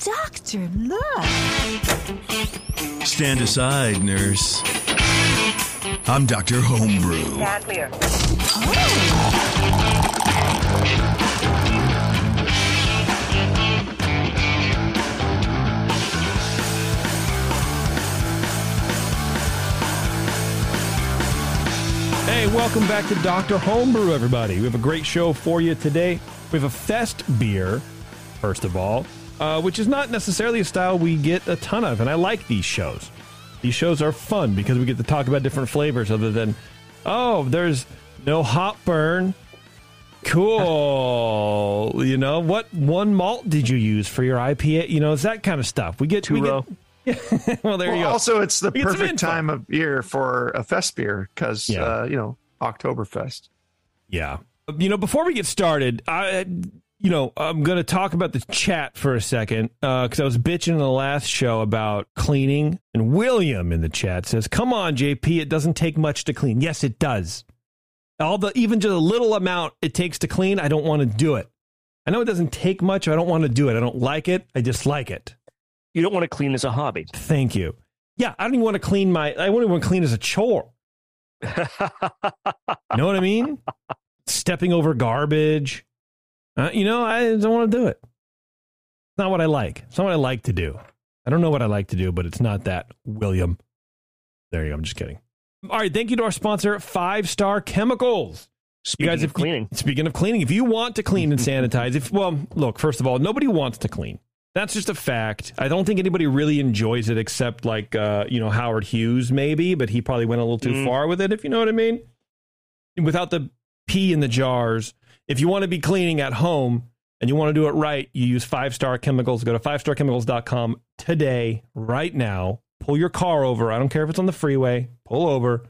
Doctor, look! Stand aside, nurse. I'm Dr. Homebrew. Stand clear. Oh. Hey, welcome back to Dr. Homebrew, everybody. We have a great show for you today. We have a Festbier, first of all, which is not necessarily a style we get a ton of, and I like these shows. These shows are fun because we get to talk about different flavors other than, oh, there's no hop burn. Cool. You know, what one malt did you use for your IPA? You know, it's that kind of stuff. We get to Well, there you go. Also, it's the perfect time of year for a Festbier because, you know, Oktoberfest. Yeah. You know, before we get started, I'm going to talk about the chat for a second because I was bitching in the last show about cleaning. And William in the chat says, come on, JP, it doesn't take much to clean. Yes, it does. Even just a little amount it takes to clean, I don't want to do it. I know it doesn't take much. I don't want to do it. I don't like it. I dislike it. You don't want to clean as a hobby. Thank you. Yeah, I don't even want to clean I won't even clean as a chore. You know what I mean? Stepping over garbage. I don't want to do it. It's not what I like. It's not what I like to do. I don't know what I like to do, but it's not that, William. There you go. I'm just kidding. All right. Thank you to our sponsor, 5 Star Chemicals. Speaking of cleaning, if you want to clean and sanitize, look, first of all, nobody wants to clean. That's just a fact. I don't think anybody really enjoys it except like, Howard Hughes maybe, but he probably went a little too far with it, if you know what I mean. Without the pee in the jars. If you want to be cleaning at home and you want to do it right, you use 5 Star Chemicals. Go to 5starchemicals.com today, right now. Pull your car over. I don't care if it's on the freeway. Pull over.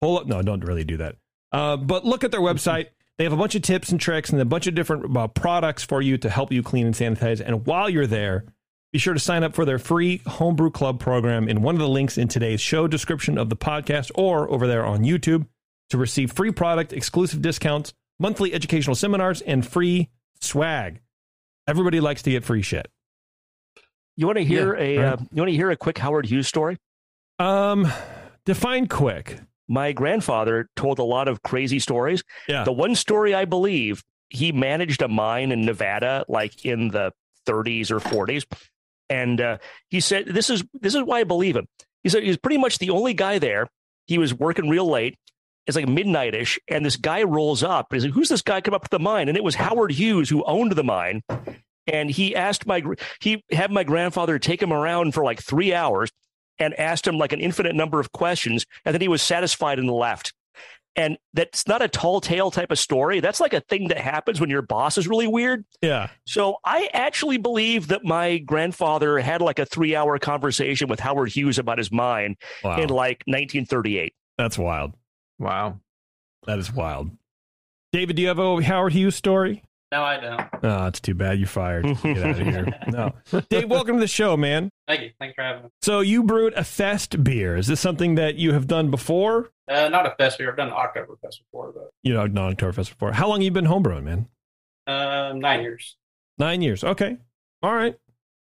Pull up. No, don't really do that. But look at their website. They have a bunch of tips and tricks and a bunch of different products for you to help you clean and sanitize. And while you're there, be sure to sign up for their free Homebrew Club program in one of the links in today's show description of the podcast or over there on YouTube to receive free product, exclusive discounts, monthly educational seminars, and free swag. Everybody likes to get free shit. You want to hear you want to hear a quick Howard Hughes story? Define quick. My grandfather told a lot of crazy stories. Yeah. The one story I believe, he managed a mine in Nevada, like in the 30s or 40s, and he said, "This is why I believe him." He said he was pretty much the only guy there. He was working real late. It's like midnight-ish, and this guy rolls up. He's like, who's this guy come up to the mine? And it was Howard Hughes who owned the mine. And he had my grandfather take him around for like 3 hours and asked him like an infinite number of questions. And then he was satisfied and left. And that's not a tall tale type of story. That's like a thing that happens when your boss is really weird. Yeah. So I actually believe that my grandfather had like a 3-hour conversation with Howard Hughes about his mine in like 1938. That's wild. Wow. That is wild. David, do you have a Howard Hughes story? No, I don't. Oh, it's too bad. You're fired. Get out of here. No. Dave, welcome to the show, man. Thank you. Thanks for having me. So you brewed a Festbier. Is this something that you have done before? Not a Festbier. I've done Oktoberfest before. But... You know, not Oktoberfest before. How long have you been homebrewing, man? 9 years. 9 years. Okay. All right.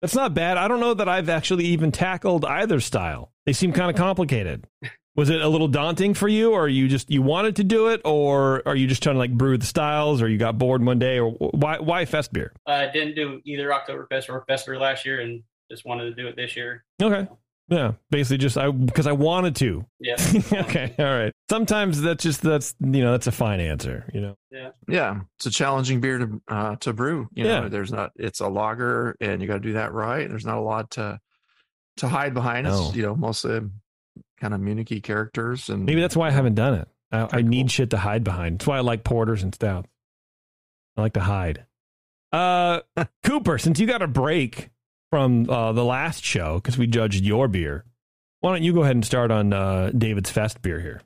That's not bad. I don't know that I've actually even tackled either style. They seem kind of complicated. Was it a little daunting for you, or you wanted to do it, or are you just trying to like brew the styles, or you got bored one day, or why Festbier? I didn't do either Oktoberfest or Festbier last year, and just wanted to do it this year. Okay, yeah, basically just because I wanted to. Yeah. Okay, all right. Sometimes that's a fine answer, you know. Yeah, it's a challenging beer to brew. You know, it's a lager, and you got to do that right. There's not a lot to hide behind. It's mostly kind of Munich-y characters, and maybe that's why I haven't done it. I need shit to hide behind. That's why I like porters and stouts. I like to hide. Cooper, since you got a break from the last show because we judged your beer, why don't you go ahead and start on David's Festbier here?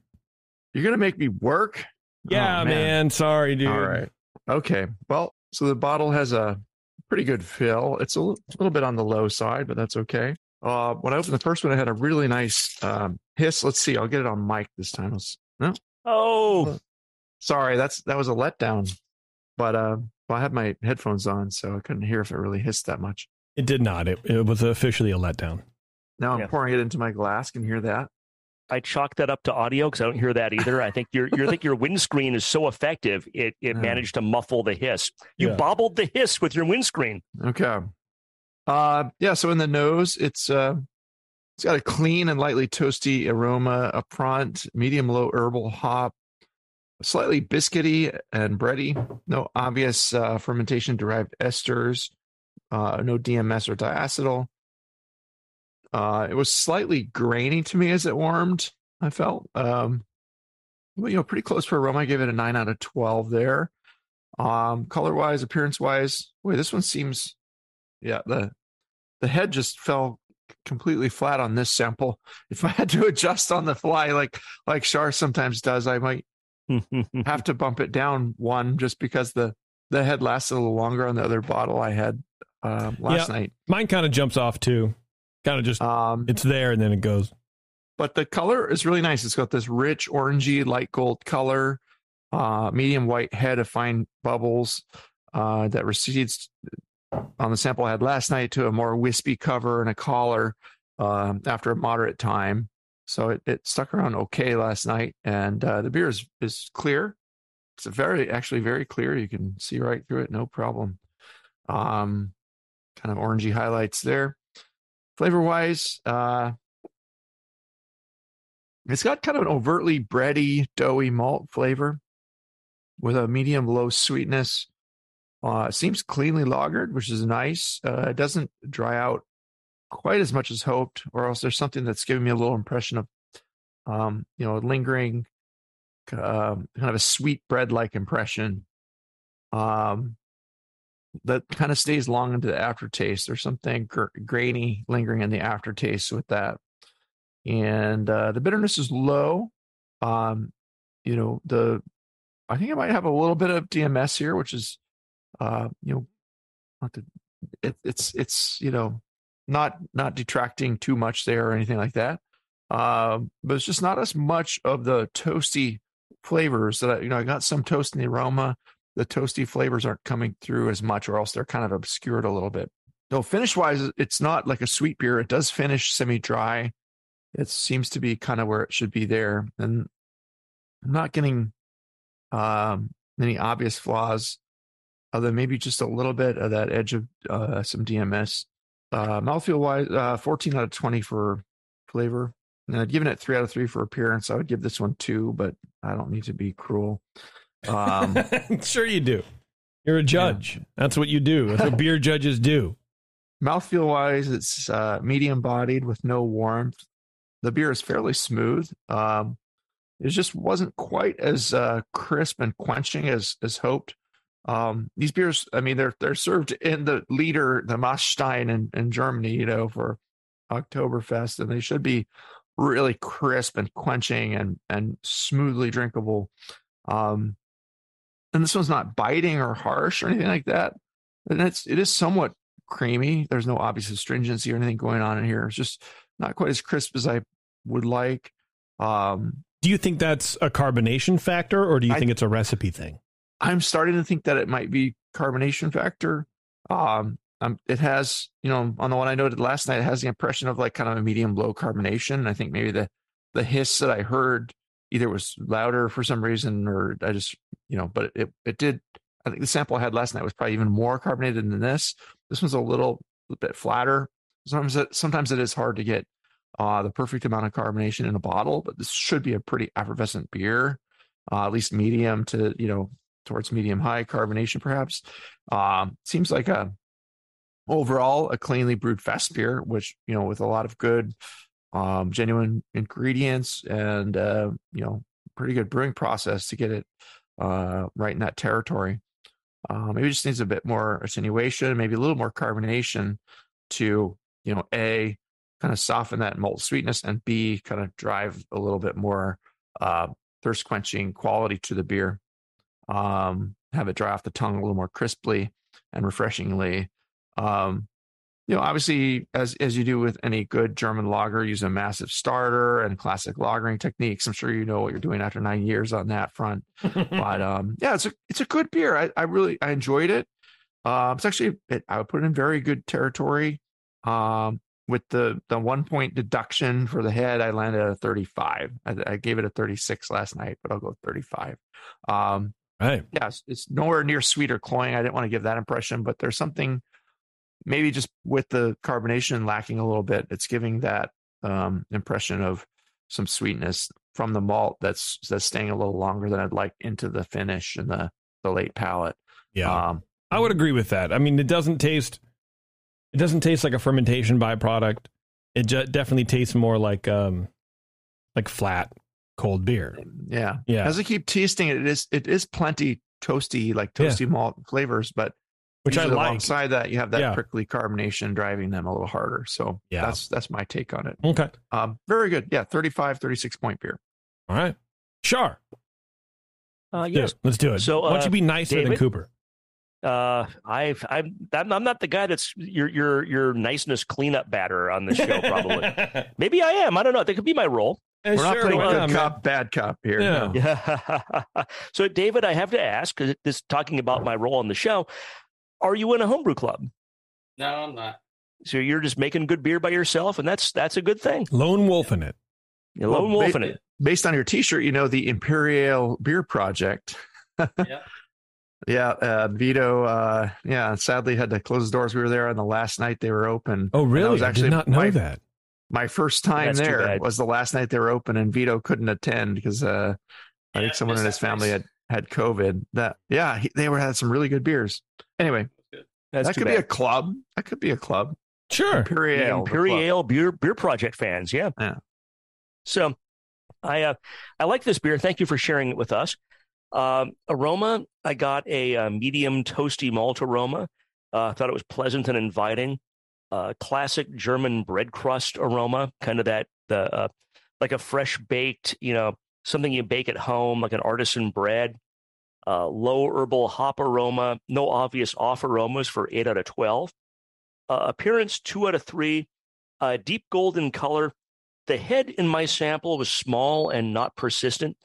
You're gonna make me work? Yeah, oh, man. Sorry, dude. All right. Okay. Well, so the bottle has a pretty good fill. It's a little bit on the low side, but that's okay. When I opened the first one, I had a really nice hiss. Let's see. I'll get it on mic this time. Sorry. That was a letdown. But I had my headphones on, so I couldn't hear if it really hissed that much. It did not. It was officially a letdown. Now I'm pouring it into my glass. Can you hear that? I chalked that up to audio because I don't hear that either. I think your windscreen is so effective it managed to muffle the hiss. You bobbled the hiss with your windscreen. Okay. So in the nose, it's got a clean and lightly toasty aroma, a prompt, medium-low herbal hop, slightly biscuity and bready, no obvious fermentation-derived esters, no DMS or diacetyl. It was slightly grainy to me as it warmed, I felt. Pretty close for aroma. I gave it a 9 out of 12 there. Color-wise, appearance-wise, this one seems... Yeah, the head just fell completely flat on this sample. If I had to adjust on the fly, like Schar sometimes does, I might have to bump it down one just because the head lasted a little longer on the other bottle I had last night. Mine kind of jumps off too. Kind of just, it's there and then it goes. But the color is really nice. It's got this rich, orangey, light gold color, medium white head of fine bubbles that recedes on the sample I had last night to a more wispy cover and a collar after a moderate time. So it stuck around okay last night. And the beer is clear. It's very clear. You can see right through it. No problem. Kind of orangey highlights there. Flavor wise, it's got kind of an overtly bready, doughy malt flavor with a medium low sweetness. It seems cleanly lagered, which is nice. It doesn't dry out quite as much as hoped, or else there's something that's giving me a little impression of, lingering, kind of a sweet bread-like impression that kind of stays long into the aftertaste. There's something grainy lingering in the aftertaste with that. And the bitterness is low. I think I might have a little bit of DMS here, which is, not detracting too much there or anything like that. But it's just not as much of the toasty flavors that I got some toast in the aroma. The toasty flavors aren't coming through as much, or else they're kind of obscured a little bit. Though finish wise, it's not like a sweet beer. It does finish semi-dry. It seems to be kind of where it should be there. And I'm not getting, any obvious flaws. Other maybe just a little bit of that edge of some DMS. Mouthfeel-wise, 14 out of 20 for flavor. And I'd given it 3 out of 3 for appearance. I would give this one 2, but I don't need to be cruel. Sure you do. You're a judge. Yeah. That's what you do. That's what beer judges do. Mouthfeel-wise, it's medium-bodied with no warmth. The beer is fairly smooth. It just wasn't quite as crisp and quenching as hoped. These beers, they're served in the liter, the Maßstein in Germany, for Oktoberfest, and they should be really crisp and quenching and smoothly drinkable. And this one's not biting or harsh or anything like that. And it is somewhat creamy. There's no obvious astringency or anything going on in here. It's just not quite as crisp as I would like. Do you think that's a carbonation factor, or do you think it's a recipe thing? I'm starting to think that it might be carbonation factor. It has, on the one I noted last night, it has the impression of like kind of a medium low carbonation. I think maybe the hiss that I heard either was louder for some reason, or I just, but it did. I think the sample I had last night was probably even more carbonated than this. This one's a little bit flatter. Sometimes it is hard to get the perfect amount of carbonation in a bottle, but this should be a pretty effervescent beer, at least medium to, towards medium high carbonation, perhaps. Seems like overall a cleanly brewed fest beer, which with a lot of good, genuine ingredients and pretty good brewing process to get it right in that territory. Maybe it just needs a bit more attenuation, maybe a little more carbonation to A, kind of soften that malt sweetness, and B, kind of drive a little bit more thirst quenching quality to the beer. Have it dry off the tongue a little more crisply and refreshingly. Obviously, as you do with any good German lager, use a massive starter and classic lagering techniques. I'm sure you know what you're doing after 9 years on that front. But it's a good beer. I really enjoyed it. It's actually, I would put it in very good territory. With the 1 point deduction for the head, I landed at a 35. I gave it a 36 last night, but I'll go 35. Right. Yeah, it's nowhere near sweet or cloying. I didn't want to give that impression, but there's something maybe just with the carbonation lacking a little bit. It's giving that impression of some sweetness from the malt that's staying a little longer than I'd like into the finish and the late palate. Yeah, I would agree with that. I mean, it doesn't taste like a fermentation byproduct. It definitely tastes more like flat cold beer. Yeah. Yeah. As I keep tasting it, it is plenty toasty, like toasty malt flavors, but which I like. Alongside that, you have that prickly carbonation driving them a little harder. So that's my take on it. Okay. Very good. Yeah. 35, 36 point beer. All right. Schar. Let's do it. So why don't you be nicer David? Than Cooper? I'm not the guy that's your niceness cleanup batter on this show, probably. Maybe I am. I don't know. That could be my role. We're not playing good cop, bad cop here. Yeah. No. So, David, I have to ask, because this talking about my role on the show, are you in a homebrew club? No, I'm not. So you're just making good beer by yourself, and that's a good thing. Lone wolf in it. You're lone wolf in it. Based on your T-shirt, you know, the Imperale Beer Project. Yeah. Yeah, Vito. Sadly, had to close the doors. We were there on the last night they were open. Oh, really? Was actually I did not know that. My first time there was the last night they were open, and Vito couldn't attend because I think someone in his family had COVID. They had some really good beers. Anyway, that could be a club. That could be a club. Sure, Imperial Beer Project fans. Yeah. So, I like this beer. Thank you for sharing it with us. Aroma, I got a medium toasty malt aroma. I thought it was pleasant and inviting. Classic German bread crust aroma, kind of that like a fresh baked, you know, something you bake at home, like an artisan bread. Low herbal hop aroma, no obvious off aromas for 8 out of 12. Appearance 2 out of 3. Deep golden color. The head in my sample was small and not persistent.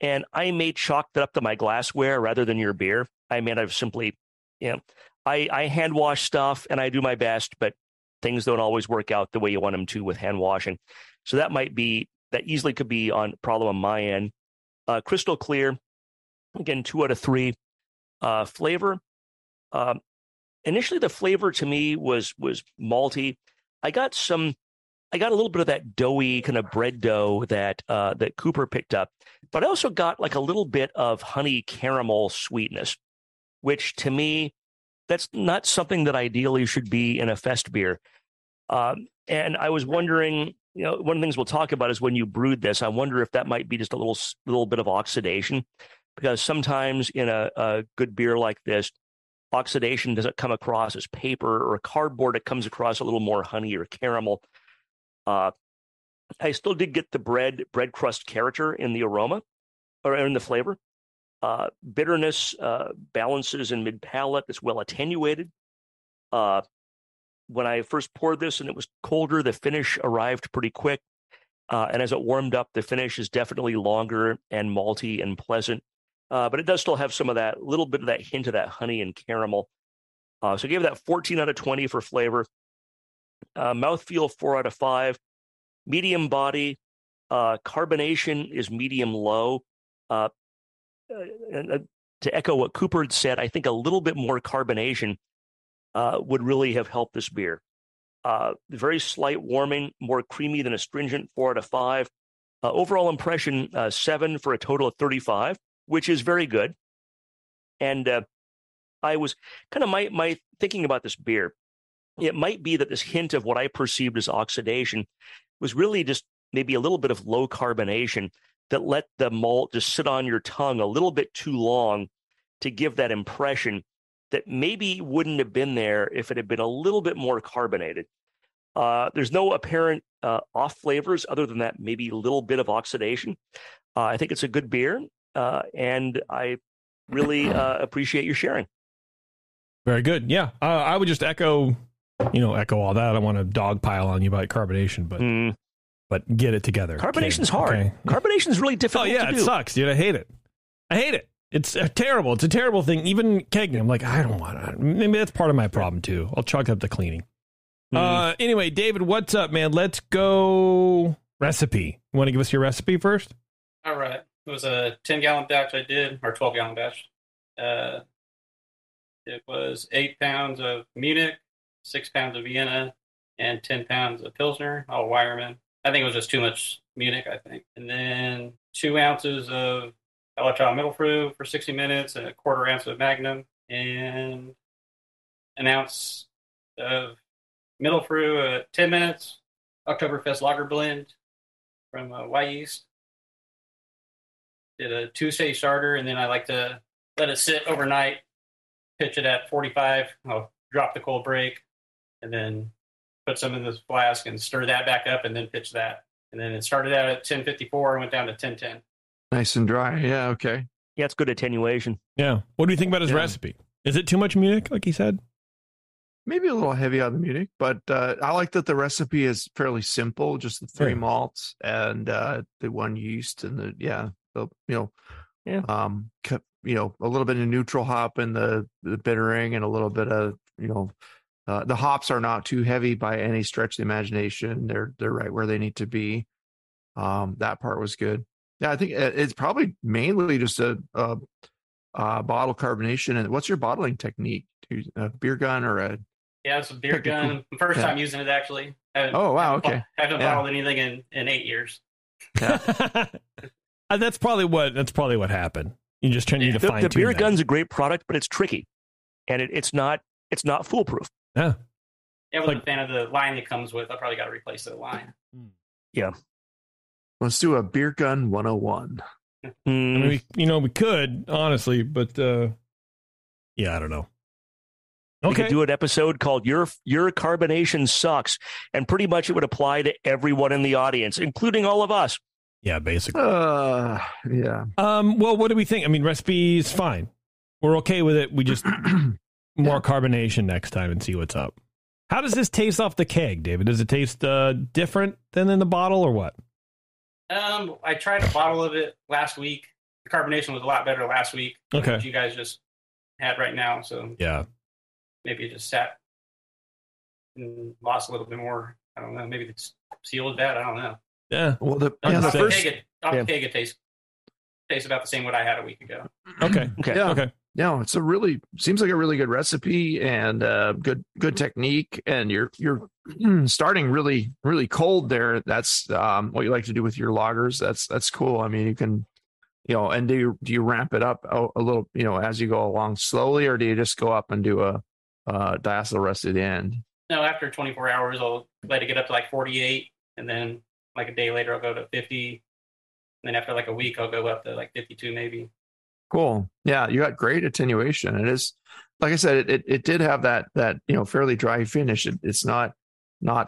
And I may chalk that up to my glassware rather than your beer. I mean, I've simply, you know, I hand wash stuff and I do my best, but things don't always work out the way you want them to with hand washing. So that easily could be a problem on my end. Crystal clear. Again, 2 out of 3. Flavor. Initially, the flavor to me was malty. I got a little bit of that doughy kind of bread dough that Cooper picked up, but I also got like a little bit of honey caramel sweetness, which to me, that's not something that ideally should be in a fest beer. And I was wondering, you know, one of the things we'll talk about is when you brewed this, I wonder if that might be just a little bit of oxidation, because sometimes in a good beer like this, oxidation doesn't come across as paper or cardboard. It comes across a little more honey or caramel. I still did get the bread crust character in the aroma or in the flavor. Bitterness balances in mid palate. It's well attenuated. When I first poured this and it was colder, the finish arrived pretty quick. And as it warmed up, the finish is definitely longer and malty and pleasant. But it does still have some of that little bit of that hint of that honey and caramel. So I gave that 14 out of 20 for flavor. Mouthfeel 4 out of 5, medium body, carbonation is medium low. To echo what Cooper had said, I think a little bit more carbonation would really have helped this beer. Very slight warming, more creamy than astringent, 4 out of 5. Overall impression 7 for a total of 35, which is very good. And I was kind of my thinking about this beer. It might be that this hint of what I perceived as oxidation was really just maybe a little bit of low carbonation that let the malt just sit on your tongue a little bit too long to give that impression that maybe wouldn't have been there if it had been a little bit more carbonated. There's no apparent off flavors other than that maybe a little bit of oxidation. I think it's a good beer, and I really appreciate your sharing. Very good. Yeah, I would just echo all that. I don't want to dogpile on you about carbonation, but get it together. Carbonation's hard. Okay. Carbonation's really difficult to do. It sucks, dude. I hate it. It's a terrible. It's a terrible thing. Even kegging, I'm like, I don't want to. Maybe that's part of my problem, too. I'll chalk up the cleaning. Anyway, David, what's up, man? Let's go recipe. You want to give us your recipe first? All right. It was a 10-gallon batch I did, or 12-gallon batch. It was 8 pounds of Munich, 6 pounds of Vienna, and 10 pounds of Pilsner, all Weyermann. I think it was just too much Munich, I think. And then 2 ounces of Mittelfrüh for 60 minutes, and a 1/4 ounce of Magnum, and an ounce of Mittelfrüh, 10 minutes, Oktoberfest lager blend from Wyeast. Did a two-stage starter, and then I like to let it sit overnight, pitch it at 45, I'll drop the cold break, and then put some in this flask and stir that back up and then pitch that. And then it started out at 1054 and went down to 1010. Nice and dry. Yeah, okay. Yeah, it's good attenuation. Yeah. What do you think about his recipe? Is it too much Munich, like he said? Maybe a little heavy on the Munich, but I like that the recipe is fairly simple, just the three malts and the one yeast and the, a little bit of neutral hop in the bittering and a little bit of, the hops are not too heavy by any stretch of the imagination. They're right where they need to be. That part was good. Yeah, I think it's probably mainly just a bottle carbonation. And what's your bottling technique? A beer gun or a? Yeah, it's a beer gun. First time using it, actually. Oh, wow. Okay. I haven't bottled anything in 8 years. Yeah. That's probably what happened. You just trying to find the beer gun's a great product, but it's tricky, and it's not foolproof. Yeah, I wasn't a fan of the line it comes with. I probably got to replace the line. Yeah, let's do a beer gun 101. I mean, we could honestly, but I don't know. Okay. We could do an episode called "Your Carbonation Sucks," and pretty much it would apply to everyone in the audience, including all of us. Yeah, basically. Yeah. Well, what do we think? I mean, recipe is fine. We're okay with it. We just more carbonation next time and see what's up. How does this taste off the keg, David? Does it taste different than in the bottle or what? I tried a bottle of it last week. The carbonation was a lot better last week. Okay. Which you guys just had right now. So yeah, maybe it just sat and lost a little bit more. I don't know. Maybe it's sealed that. I don't know. Yeah. Well, the keg it tastes about the same what I had a week ago. Okay. Yeah. Okay. No, it's seems like a really good recipe and good technique. And you're starting really, really cold there. That's what you like to do with your lagers. That's cool. I mean, you can, and do you ramp it up a little, as you go along slowly, or do you just go up and do a diacetyl rest at the end? No, after 24 hours, I'll let it get up to like 48, and then like a day later, I'll go to 50. And then after like a week, I'll go up to like 52, maybe. Cool. Yeah, you got great attenuation. It is, like I said, it did have that fairly dry finish. It's not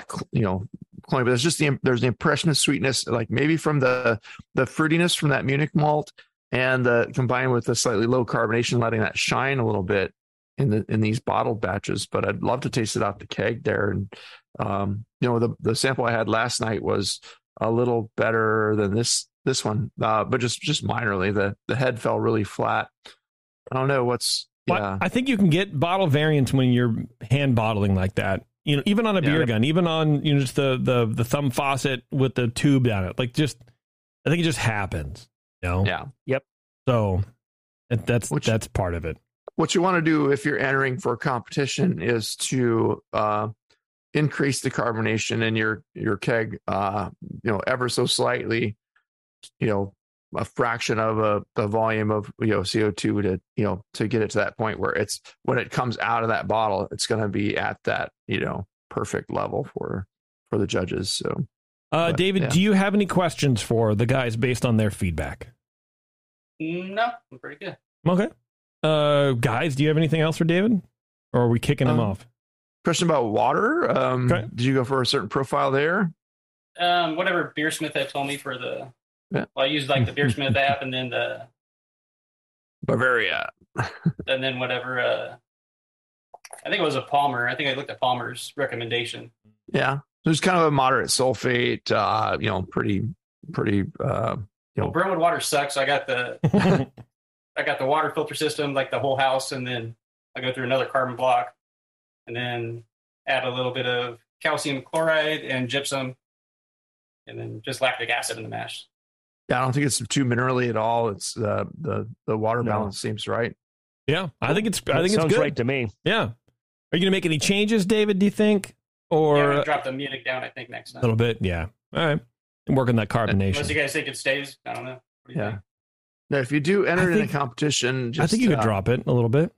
clean, but it's just there's the impression of sweetness, like maybe from the fruitiness from that Munich malt, and combined with the slightly low carbonation, letting that shine a little bit in these bottled batches. But I'd love to taste it off the keg there, and the sample I had last night was a little better than this one, but just minorly. The head fell really flat. I don't know what's. Yeah. I think you can get bottle variants when you're hand bottling like that. Even on a beer gun, even on just the thumb faucet with the tube down it. Like I think it just happens. Yeah. Yep. So that's part of it. What you want to do if you're entering for a competition is to increase the carbonation in your keg, ever so slightly. A fraction of the volume of CO2 to get it to that point where it's, when it comes out of that bottle, it's going to be at that perfect level for the judges. So, David, do you have any questions for the guys based on their feedback? No, I'm pretty good. Okay, guys, do you have anything else for David, or are we kicking him off? Question about water. Okay. Did you go for a certain profile there? Whatever Beersmith had told me for the. Yeah. Well, I used like the Beersmith app, and then the Bavaria, and then whatever. I think it was a Palmer. I think I looked at Palmer's recommendation. Yeah, there's kind of a moderate sulfate. Pretty. Brentwood water sucks. I got the I got the water filter system, like the whole house, and then I go through another carbon block and then add a little bit of calcium chloride and gypsum and then just lactic acid in the mash. Yeah, I don't think it's too minerally at all. It's the water balance seems right. Yeah, I think it's good. Sounds right to me. Yeah. Are you going to make any changes, David, do you think? Or yeah, I'm going to drop the music down, I think, next time. A little bit, yeah. All right. I'm working that carbonation. Unless you guys think it stays, I don't know. What do you think? No, if you do enter in a competition, just... I think you could drop it a little bit.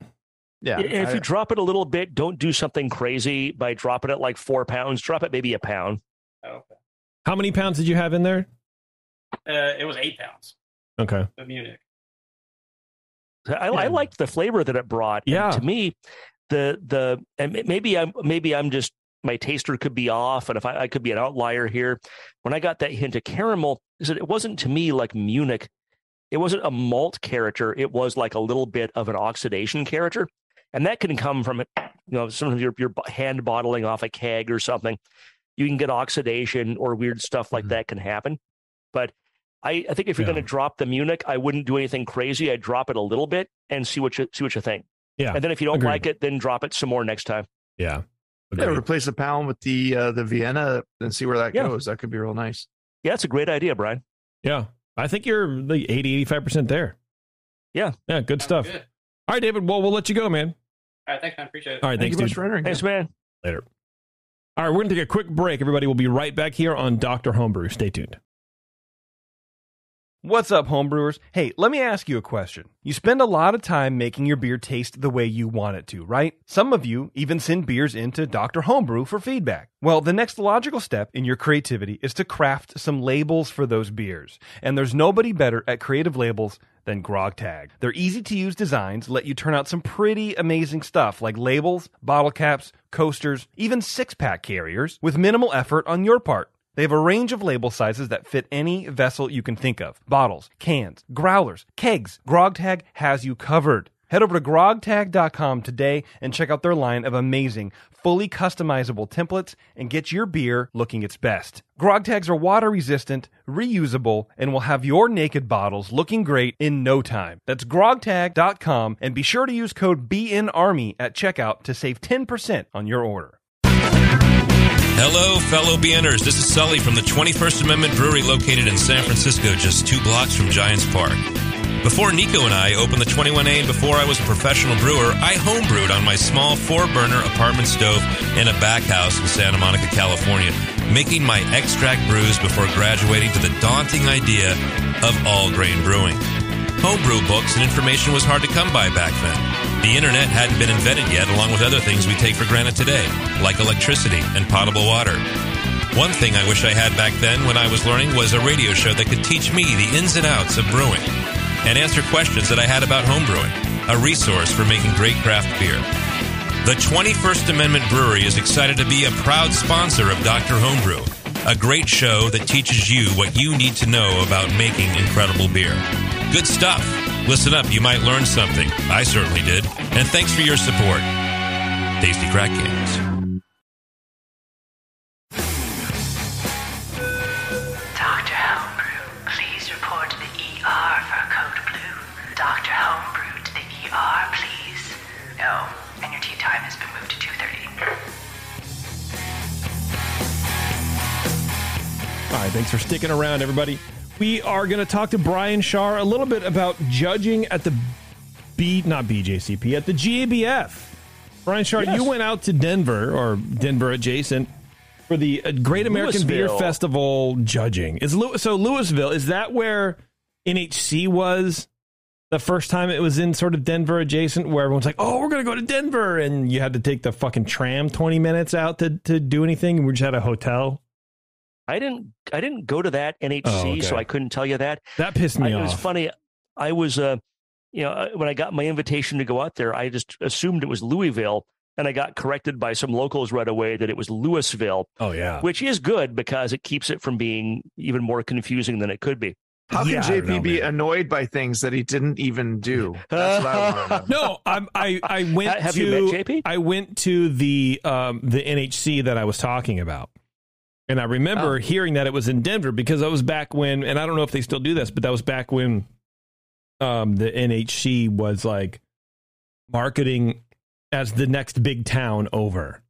Yeah. If you drop it a little bit, don't do something crazy by dropping it like 4 pounds. Drop it maybe a pound. Oh, okay. How many pounds did you have in there? It was 8 pounds. Okay. The Munich. I liked the flavor that it brought. Yeah. And to me, maybe I'm just, my taster could be off, and if I could be an outlier here. When I got that hint of caramel, it wasn't to me like Munich. It wasn't a malt character. It was like a little bit of an oxidation character. And that can come from, sometimes you're hand bottling off a keg or something. You can get oxidation or weird stuff like that can happen. But I think if you're going to drop the Munich, I wouldn't do anything crazy. I'd drop it a little bit and see what you think. Yeah. And then if you don't like it, then drop it some more next time. Yeah. Yeah, replace a pound with the Vienna and see where that goes. That could be real nice. Yeah, it's a great idea, Brian. Yeah. I think you're like 80, 85% there. Yeah. Yeah, good stuff. Good. All right, David. Well, we'll let you go, man. All right, thanks, man. Appreciate it. All right, thanks for entering. Thanks, man. Later. All right, we're going to take a quick break. Everybody, we'll be right back here on Dr. Homebrew. Stay tuned. What's up, homebrewers? Hey, let me ask you a question. You spend a lot of time making your beer taste the way you want it to, right? Some of you even send beers into Dr. Homebrew for feedback. Well, the next logical step in your creativity is to craft some labels for those beers. And there's nobody better at creative labels than Grog Tag. Their easy-to-use designs let you turn out some pretty amazing stuff like labels, bottle caps, coasters, even six-pack carriers with minimal effort on your part. They have a range of label sizes that fit any vessel you can think of. Bottles, cans, growlers, kegs. GrogTag has you covered. Head over to grogtag.com today and check out their line of amazing, fully customizable templates and get your beer looking its best. GrogTags are water-resistant, reusable, and will have your naked bottles looking great in no time. That's grogtag.com, and be sure to use code BNARMY at checkout to save 10% on your order. Hello, fellow BNers. This is Sully from the 21st Amendment Brewery located in San Francisco, just 2 blocks from Giants Park. Before Nico and I opened the 21A and before I was a professional brewer, I homebrewed on my small 4-burner apartment stove in a back house in Santa Monica, California, making my extract brews before graduating to the daunting idea of all-grain brewing. Homebrew books and information was hard to come by back then. The internet hadn't been invented yet, along with other things we take for granted today, like electricity and potable water. One thing I wish I had back then when I was learning was a radio show that could teach me the ins and outs of brewing and answer questions that I had about homebrewing, a resource for making great craft beer. The 21st Amendment Brewery is excited to be a proud sponsor of Dr. Homebrew, a great show that teaches you what you need to know about making incredible beer. Good stuff. Listen up, you might learn something. I certainly did. And thanks for your support. Tasty Crack Games. Dr. Homebrew, please report to the ER for Code Blue. Dr. Homebrew to the ER, please. No, and your tea time has been moved to 2:30. All right, thanks for sticking around, everybody. We are going to talk to Brian Schar a little bit about judging at the at the GABF. Brian Schar, you went out to Denver, or Denver adjacent, for the Great American Beer Festival judging. So Louisville, is that where NHC was the first time it was in sort of Denver adjacent, where everyone's like, oh, we're going to go to Denver, and you had to take the fucking tram 20 minutes out to do anything, and we just had a hotel? I didn't go to that NHC, so I couldn't tell you that. That pissed me off. It was funny. I was, when I got my invitation to go out there, I just assumed it was Louisville, and I got corrected by some locals right away that it was Louisville. Oh, yeah. Which is good because it keeps it from being even more confusing than it could be. How can JP be annoyed by things that he didn't even do? That's what I want to know. No, I went Have to... you met JP? I went to the NHC that I was talking about. And I remember hearing that it was in Denver because that was back when, and I don't know if they still do this, but that was back when the NHC was like marketing as the next big town over,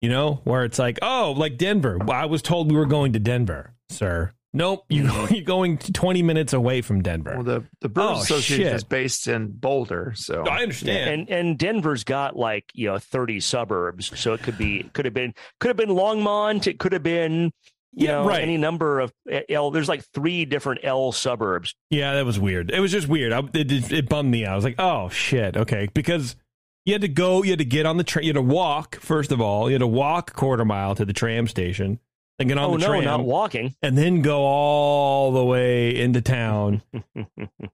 you know, where it's like, oh, like Denver. Well, I was told we were going to Denver, sir. Nope, you're going 20 minutes away from Denver. Well, the Brewers Association is based in Boulder, so I understand. And Denver's got like 30 suburbs, so it could have been Longmont. It could have been any number of L. There's like 3 different L suburbs. Yeah, that was weird. It was just weird. It bummed me out. I was like, oh shit, okay, because you had to get on the train. You had to walk first of all. You had to walk a quarter mile to the tram station. And get on the train, not walking, and then go all the way into town, and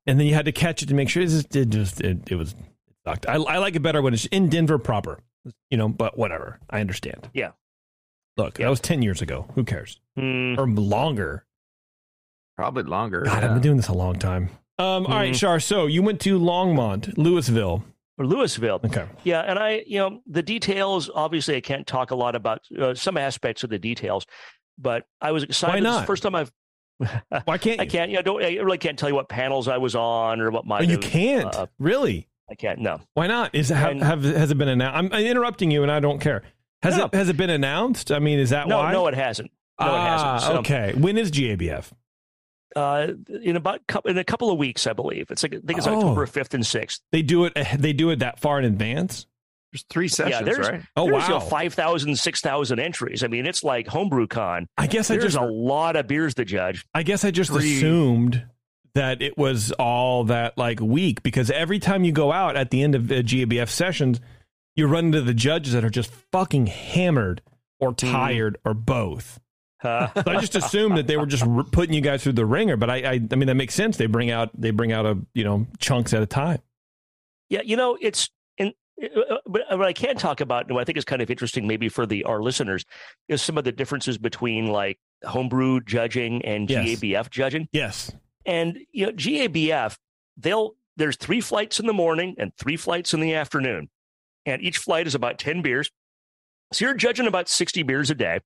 then you had to catch it to make sure. It sucked. I like it better when it's in Denver proper, But whatever, I understand. Yeah, look, that was 10 years ago. Who cares? Or longer, probably longer. God, I've been doing this a long time. All right, Char. So you went to Longmont, Louisville. Okay. Yeah. And the details, obviously, I can't talk a lot about some aspects of the details, but I was excited. Why not? This is the first time I've. Why can't you? I can't. I really can't tell you what panels I was on or what my. You can't? Really? I can't. No. Why not? Has it been announced? I'm interrupting you and I don't care. Has it been announced? I mean, is that why? No, it hasn't. No, it hasn't. So, okay. When is GABF? In a couple of weeks, I believe. I think it's October 5th and 6th. They do it that far in advance. There's 3 sessions, right? Oh, wow. 5,000, 6,000 entries. I mean, it's like Homebrew Con. I guess there's a lot of beers to judge. I guess I just assumed that it was all that like week, because every time you go out at the end of the GABF sessions, you run into the judges that are just fucking hammered or tired or both. So I just assumed that they were just putting you guys through the ringer, but I mean that makes sense. They bring out a chunks at a time. Yeah, it's but what I can talk about, and I think it's kind of interesting, maybe for our listeners, is some of the differences between like homebrew judging and GABF judging. Yes, and GABF, there's 3 flights in the morning and 3 flights in the afternoon, and each flight is about 10 beers. So you're judging about 60 beers a day.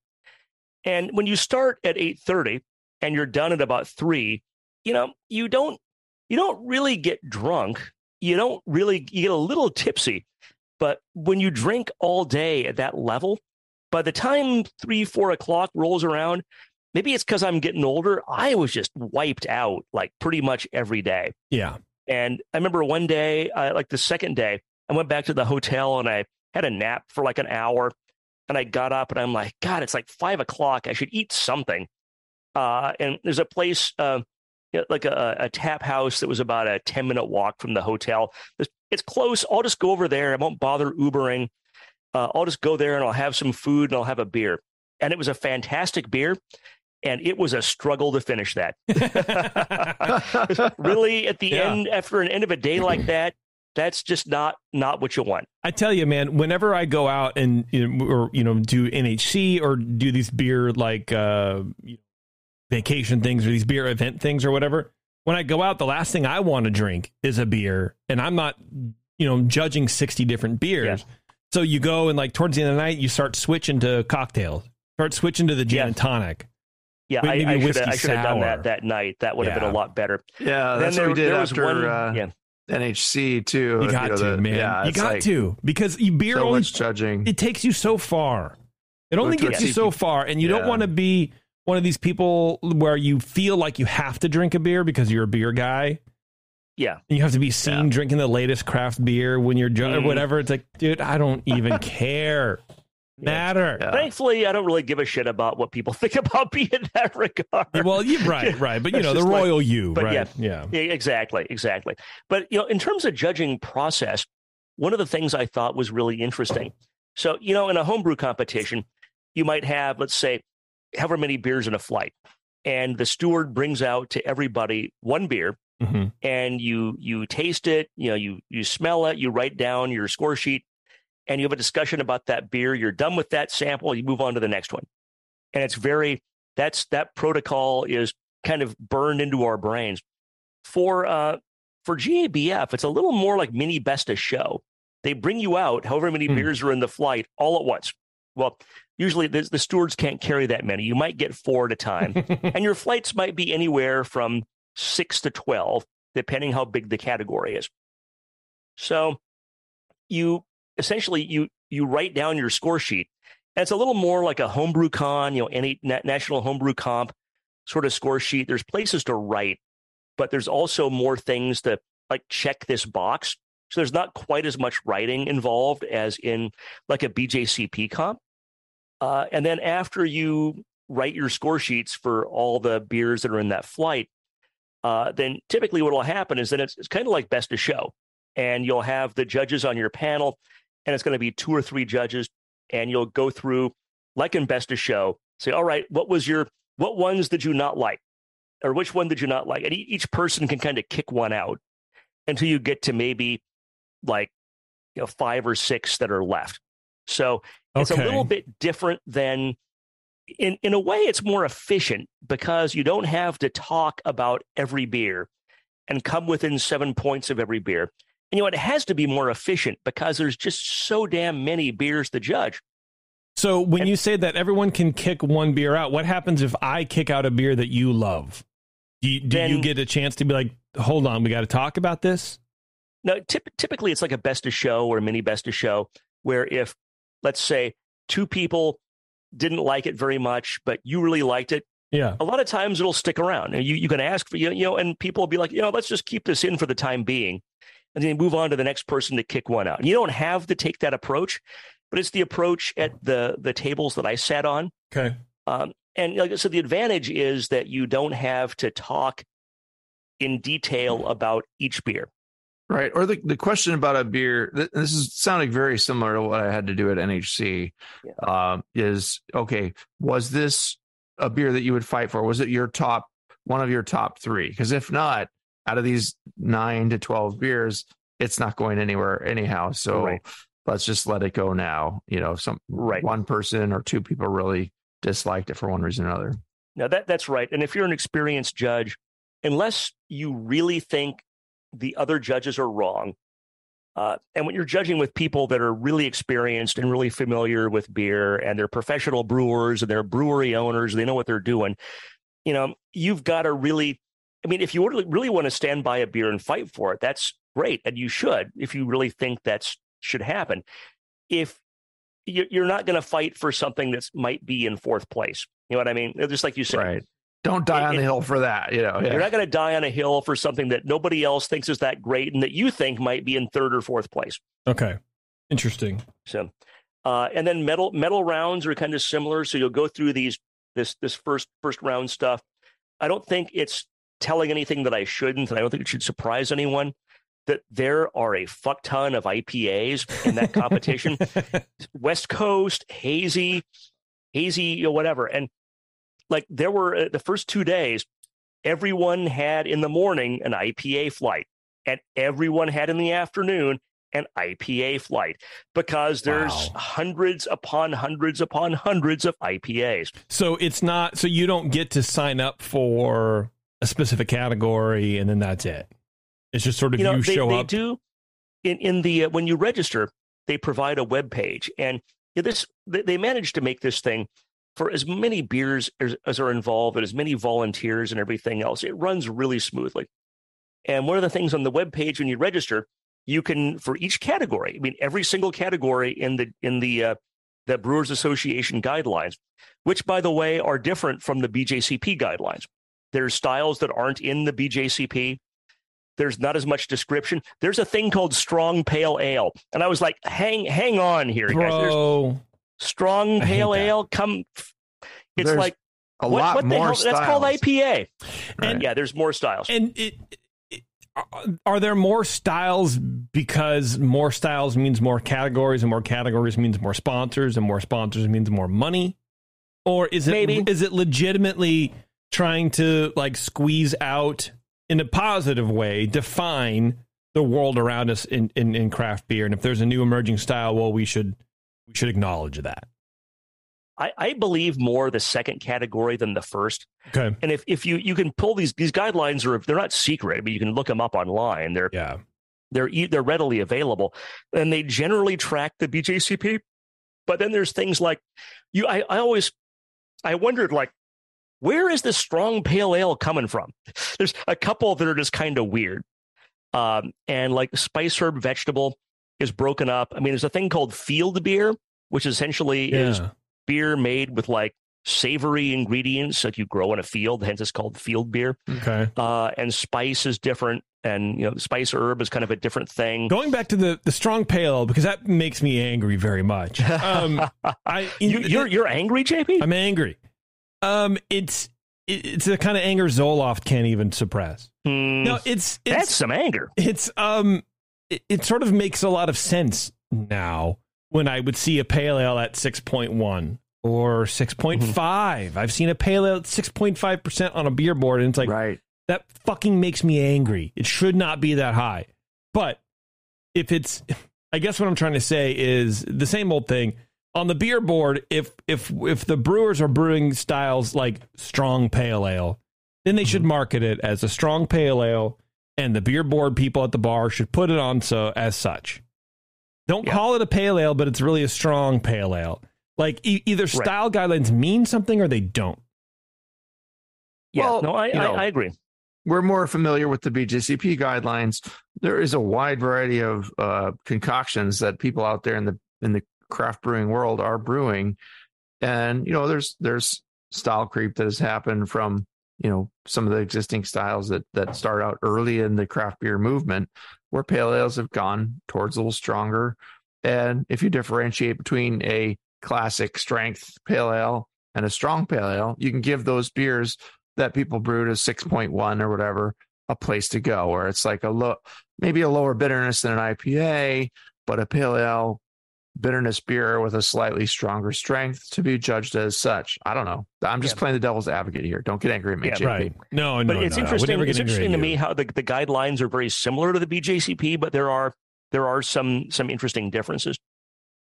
And when you start at 8:30 and you're done at about 3, you don't really get drunk. You get a little tipsy. But when you drink all day at that level, by the time 3-4 o'clock rolls around, maybe it's because I'm getting older. I was just wiped out like pretty much every day. Yeah. And I remember one day, like the second day, I went back to the hotel and I had a nap for like an hour. And I got up and I'm like, God, it's like 5 o'clock. I should eat something. And there's a place, like a tap house that was about a 10-minute walk from the hotel. It's close. I'll just go over there. I won't bother Ubering. I'll just go there and I'll have some food and I'll have a beer. And it was a fantastic beer. And it was a struggle to finish that. Really, at the end, after an end of a day like that, that's just not what you want. I tell you, man, whenever I go out and do NHC or do these beer like vacation things or these beer event things or whatever, when I go out, the last thing I want to drink is a beer, and I'm not, judging 60 different beers. Yeah. So you go and like towards the end of the night, you start switching to cocktails, start switching to the gin and tonic. Yeah, I should have done that night. That would have been a lot better. Yeah, that's what we did after. NHC too. You got to, man. Yeah, you got to, because beer only judging. It takes you so far. It only gets you so far, and you don't want to be one of these people where you feel like you have to drink a beer because you're a beer guy. Yeah, and you have to be seen drinking the latest craft beer when you're or whatever. It's like, dude, I don't even care. Matter. Yeah. Thankfully, I don't really give a shit about what people think about me in that regard. Well, you're right. But, the royal like, you, right? Yeah, exactly. But, in terms of judging process, one of the things I thought was really interesting. So, in a homebrew competition, you might have, let's say, however many beers in a flight. And the steward brings out to everybody one beer. Mm-hmm. And you taste it, you smell it, you write down your score sheet. And you have a discussion about that beer. You're done with that sample. You move on to the next one. And it's that protocol is kind of burned into our brains. For GABF, it's a little more like mini best of show. They bring you out however many beers are in the flight all at once. Well, usually the stewards can't carry that many. You might get 4 at a time. And your flights might be anywhere from 6 to 12. depending how big the category is. So you essentially, you write down your score sheet. And it's a little more like a homebrew con, any national homebrew comp sort of score sheet. There's places to write, but there's also more things to like check this box. So there's not quite as much writing involved as in like a BJCP comp. And then after you write your score sheets for all the beers that are in that flight, then typically what will happen is that it's kind of like best of show. And you'll have the judges on your panel, and it's going to be 2 or 3 judges, and you'll go through, like in best of show, say, all right, what ones did you not like? Or which one did you not like? And each person can kind of kick one out until you get to maybe like 5 or 6 that are left. So it's a little bit different than, in a way, it's more efficient because you don't have to talk about every beer and come within 7 points of every beer. And, it has to be more efficient because there's just so damn many beers to judge. So when you say that everyone can kick one beer out, what happens if I kick out a beer that you love? Do you get a chance to be like, hold on, we got to talk about this? No, typically it's like a best of show or a mini best of show where if, let's say, 2 people didn't like it very much, but you really liked it. Yeah. A lot of times it'll stick around and you can ask for, and people will be like, let's just keep this in for the time being. And then move on to the next person to kick one out. And you don't have to take that approach, but it's the approach at the tables that I sat on. Okay. And like I said, the advantage is that you don't have to talk in detail about each beer. Right. Or the question about a beer, this is sounding very similar to what I had to do at NHC, is, okay, was this a beer that you would fight for? Was it one of your top 3? Because if not, out of these 9 to 12 beers, it's not going anywhere anyhow. So let's just let it go now. One person or 2 people really disliked it for one reason or another. No, that's right. And if you're an experienced judge, unless you really think the other judges are wrong, and when you're judging with people that are really experienced and really familiar with beer, and they're professional brewers and they're brewery owners, they know what they're doing. You've got to really, if you really want to stand by a beer and fight for it, that's great, and you should if you really think that should happen. If you're not going to fight for something that might be in 4th place, you know what I mean? Just like you said, right? Don't die on the hill for that, You're not going to die on a hill for something that nobody else thinks is that great and that you think might be in 3rd or 4th place. Okay, interesting. So, and then medal rounds are kind of similar. So you'll go through this first round stuff. I don't think it's telling anything that I shouldn't, and I don't think it should surprise anyone that there are a fuck ton of IPAs in that competition. West Coast, hazy, whatever. And like there were the first 2 days, everyone had in the morning an IPA flight, and everyone had in the afternoon an IPA flight because there's hundreds upon hundreds upon hundreds of IPAs. So it's not, so you don't get to sign up for a specific category and then that's it. It's just sort of show up. They do in the when you register, they provide a web page, and they managed to make this thing for as many beers as are involved and as many volunteers and everything else. It runs really smoothly. And one of the things on the web page when you register, you can for each category. Every single category in the Brewers Association guidelines, which by the way are different from the BJCP guidelines. There's styles that aren't in the BJCP. There's not as much description. There's a thing called strong pale ale. And I was like, hang on here, guys. There's strong pale ale. There's like a lot what more styles. That's called IPA. And there's more styles. And are there more styles because more styles means more categories and more categories means more sponsors and more sponsors means more money? Or is it legitimately trying to like squeeze out in a positive way, define the world around us in craft beer? And if there's a new emerging style, well, we should acknowledge that. I believe more the second category than the first. Okay. And if you can pull these guidelines, or if they're not secret, but you can look them up online. They're readily available, and they generally track the BJCP. But then there's things like I wondered like, where is this strong pale ale coming from? There's a couple that are just kind of weird. And like spice herb vegetable is broken up. I mean, there's a thing called field beer, which essentially is beer made with like savory ingredients like you grow in a field, hence it's called field beer. Okay. And spice is different. And, you know, spice herb is kind of a different thing. Going back to the strong pale, because that makes me angry very much. You're angry, JP? I'm angry. It's the kind of anger Zoloft can't even suppress. No, it's that's some anger. It sort of makes a lot of sense now when I would see a pale ale at 6.1 or 6.5. I've seen a pale ale at 6.5% on a beer board, and it's like, right. That fucking makes me angry. It should not be that high. But if it's, I guess what I'm trying to say is the same old thing on the beer board. If the brewers are brewing styles like strong pale ale, then they should market it as a strong pale ale, and the beer board people at the bar should put it on so as such. Don't call it a pale ale, but it's really a strong pale ale. Like either style guidelines mean something or they don't. Yeah, well, no, I agree. We're more familiar with the BJCP guidelines. There is a wide variety of concoctions that people out there in the craft brewing world are brewing, and you know, there's style creep that has happened from, you know, some of the existing styles that start out early in the craft beer movement, where pale ales have gone towards a little stronger. And if you differentiate between a classic strength pale ale and a strong pale ale, you can give those beers that people brewed as 6.1 or whatever a place to go, where it's like maybe a lower bitterness than an IPA, but a pale ale bitterness beer with a slightly stronger strength to be judged as such. I don't know. I'm just playing the devil's advocate here. Don't get angry at me, JP. Right. No, interesting. It's interesting to me how the guidelines are very similar to the BJCP, but there are some interesting differences.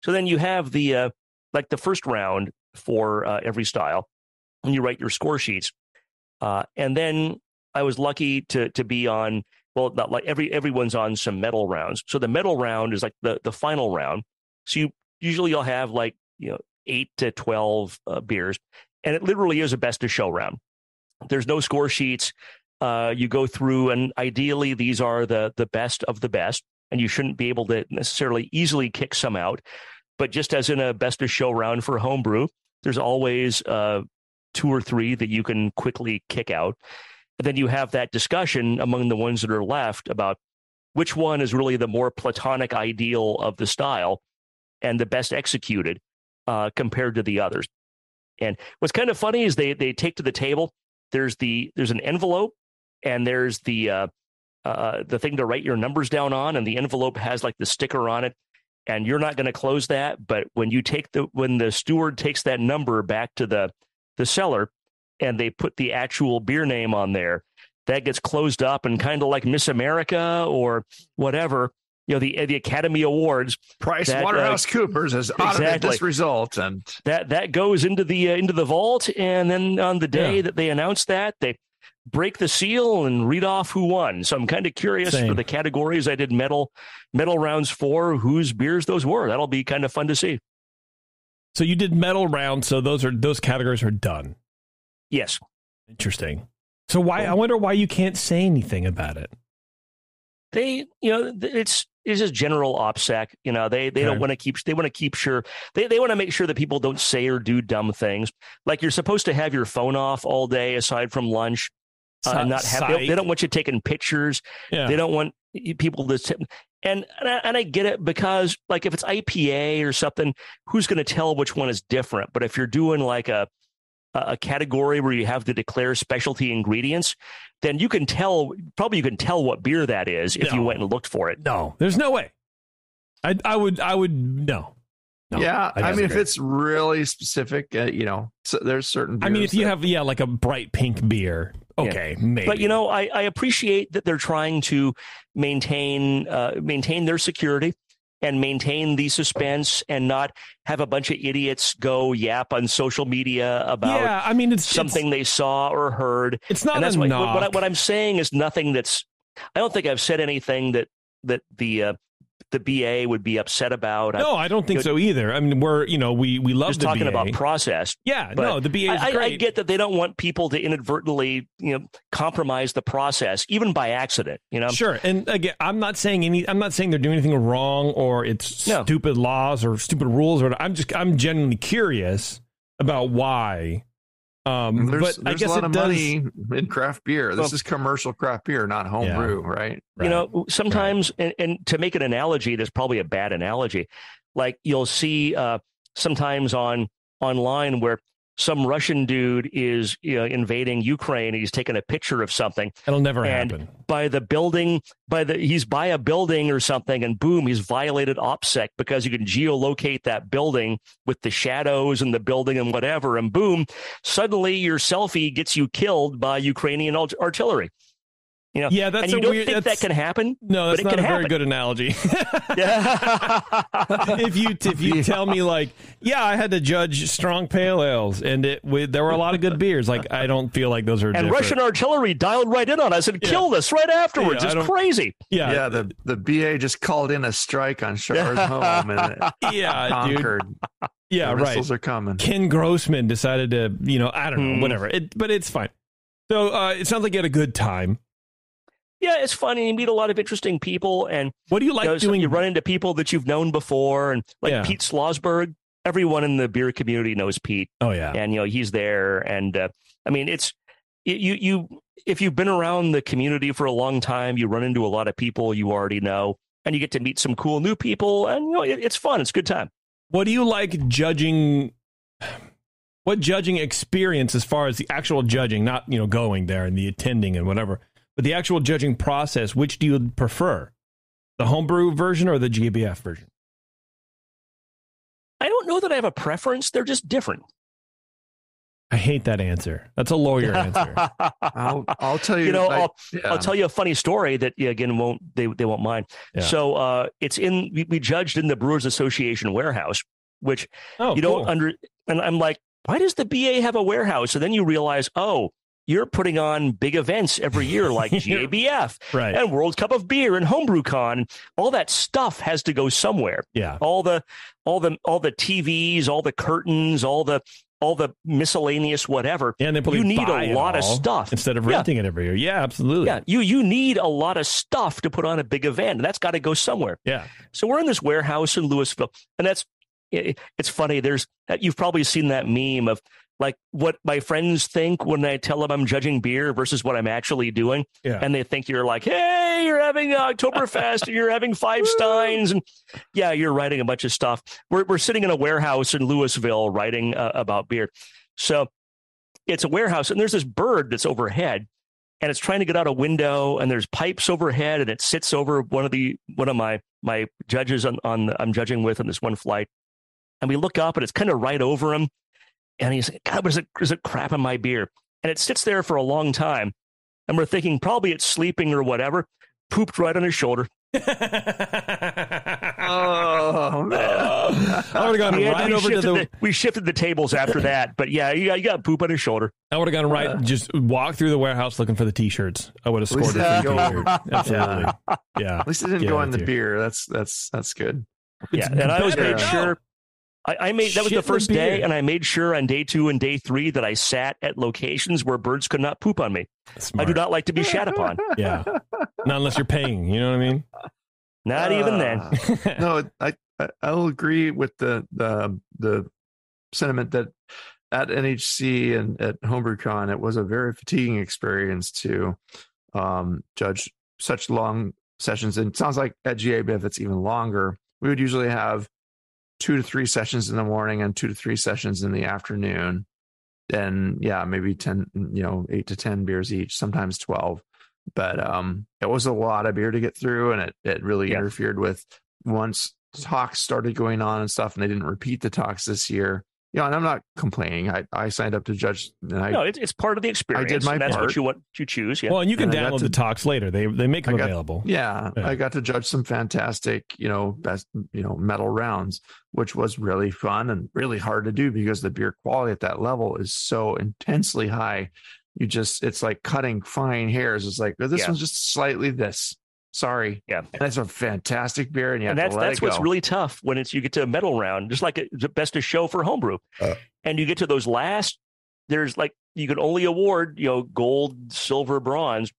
So then you have the like the first round for every style, and you write your score sheets. And then I was lucky to be on, well, not like everyone's on some medal rounds. So the medal round is like the final round. So you'll have like, you know, 8 to 12 beers, and it literally is a best of show round. There's no score sheets. You go through, and ideally these are the best of the best, and you shouldn't be able to necessarily easily kick some out. But just as in a best of show round for homebrew, there's always 2 or 3 that you can quickly kick out. And then you have that discussion among the ones that are left about which one is really the more platonic ideal of the style and the best executed compared to the others. And what's kind of funny is they take to the table, there's an envelope, and there's the thing to write your numbers down on, and the envelope has like the sticker on it, and you're not going to close that. But when the steward takes that number back to the cellar and they put the actual beer name on there, that gets closed up, and kind of like Miss America or whatever, you know, the Academy Awards, PricewaterhouseCoopers has audited this result, and that goes into the vault. And then on the day that they announce that, they break the seal and read off who won. So I'm kind of curious for the categories I did medal rounds for, whose beers those were. That'll be kind of fun to see. So you did medal round, so those categories are done. Yes. Interesting. So why I wonder why you can't say anything about it. They, you know, it's just general OPSEC. You know, they don't want to keep sure they want to make sure that people don't say or do dumb things. Like, you're supposed to have your phone off all day aside from lunch. And not have they don't want you taking pictures. Yeah. They don't want people to And I get it, because like if it's IPA or something, who's going to tell which one is different? But if you're doing like a category where you have to declare specialty ingredients, then you can tell what beer that is if you went and looked for it. No, there's no way. I would. Yeah, I mean, if it's really specific, you know, so there's certain beers. I mean, if you have like a bright pink beer. Okay, maybe. But, you know, I appreciate that they're trying to maintain their security and maintain the suspense, and not have a bunch of idiots go yap on social media about something they saw or heard. It's not a knock. What I'm saying is nothing that's... I don't think I've said anything that the the BA would be upset about. No, I don't think so either. I mean, we're, you know, we love just the talking BA. About process. Yeah, no, the BA is great. I get that they don't want people to inadvertently, you know, compromise the process, even by accident, you know? Sure. And again, I'm not saying they're doing anything wrong or it's stupid laws or stupid rules. Or I'm genuinely curious about why. There's a lot of money in craft beer. This is commercial craft beer, not homebrew, right? You know, sometimes, and to make an analogy, there's probably a bad analogy. Like you'll see sometimes online where some Russian dude is invading Ukraine and he's taking a picture of something. It'll never happen. By the building, he's by a building or something, and boom, he's violated OPSEC because you can geolocate that building with the shadows and the building and whatever, and boom, suddenly your selfie gets you killed by Ukrainian artillery. You know, yeah, that's and you a don't weird, think that can happen. No, that's but it not can a happen. Very good analogy. If you tell me like, yeah, I had to judge strong pale ales, and there were a lot of good beers. Like, I don't feel like those are. And different. Russian artillery dialed right in on us and killed us right afterwards. Yeah, it's crazy. Yeah, yeah. The BA just called in a strike on Schar's home and conquered. Dude. Yeah, right. Missiles are coming. Ken Grossman decided to, I don't know, whatever. But it's fine. So it sounds like you had a good time. Yeah, it's funny. You meet a lot of interesting people. And what do you like doing? You run into people that you've known before, and like Pete Slasberg. Everyone in the beer community knows Pete. Oh yeah, and he's there. And I mean, if you've been around the community for a long time, you run into a lot of people you already know, and you get to meet some cool new people. And it's fun. It's a good time. What do you like judging? What judging experience, as far as the actual judging, not going there and the attending and whatever. But the actual judging process, which do you prefer? The homebrew version or the GABF version? I don't know that I have a preference. They're just different. I hate that answer. That's a lawyer answer. I'll tell you. I'll tell you a funny story that they won't mind. Yeah. So we judged in the Brewers Association warehouse, which and I'm like, why does the BA have a warehouse? And then you realize, you're putting on big events every year like GABF and World Cup of Beer and Homebrew Con. All that stuff has to go somewhere. Yeah. All the TVs, all the curtains, all the miscellaneous whatever. Yeah, and you need a lot of stuff instead of renting it every year. Yeah, absolutely. Yeah. You need a lot of stuff to put on a big event. And that's got to go somewhere. Yeah. So we're in this warehouse in Louisville, and it's funny. You've probably seen that meme of like what my friends think when I tell them I'm judging beer versus what I'm actually doing. Yeah. And they think you're like, hey, you're having Oktoberfest and you're having five steins. And yeah, you're writing a bunch of stuff. We're sitting in a warehouse in Louisville writing about beer. So it's a warehouse and there's this bird that's overhead and it's trying to get out a window and there's pipes overhead and it sits over one of my judges I'm judging with on this one flight. And we look up and it's kind of right over him. And he's like, God, there's a crap in my beer. And it sits there for a long time. And we're thinking probably it's sleeping or whatever. Pooped right on his shoulder. Oh, man. I would have gone right over to we shifted the tables after that. But yeah, you got poop on his shoulder. I would have gone right, just walked through the warehouse looking for the T-shirts. I would have scored the T-shirt. Absolutely. Yeah. At least it didn't go on the beer. That's good. Yeah, and I always made sure... I made that was the first day, and I made sure on day 2 and day 3 that I sat at locations where birds could not poop on me. Smart. I do not like to be shat upon. Yeah, not unless you're paying. You know what I mean? Not even then. No, I'll agree with the sentiment that at NHC and at HomebrewCon, it was a very fatiguing experience to judge such long sessions. And it sounds like at GABF it's even longer. We would usually have 2 to 3 sessions in the morning and 2 to 3 sessions in the afternoon. And yeah, maybe 10, 8 to 10 beers each, sometimes 12, but, it was a lot of beer to get through. And it really interfered with once talks started going on and stuff, and they didn't repeat the talks this year. And I'm not complaining. I signed up to judge. And it's part of the experience. I did my part. That's what you choose. Yeah. Well, and you can download the talks later. They make them available. Yeah, I got to judge some fantastic, best, metal rounds, which was really fun and really hard to do because the beer quality at that level is so intensely high. It's like cutting fine hairs. It's like, this one's just slightly this. Sorry. Yeah. That's a fantastic beer. And, that's what's really tough when it's, you get to a medal round, just like the best of show for homebrew. And you get to those last, there's like, you can only award, you know, gold, silver, bronze,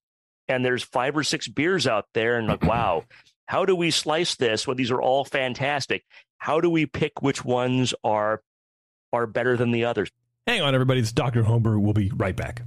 and there's 5 or 6 beers out there. And like, wow, how do we slice this? Well, these are all fantastic. How do we pick which ones are better than the others? Hang on, everybody. It's Dr. Homebrew. We'll be right back.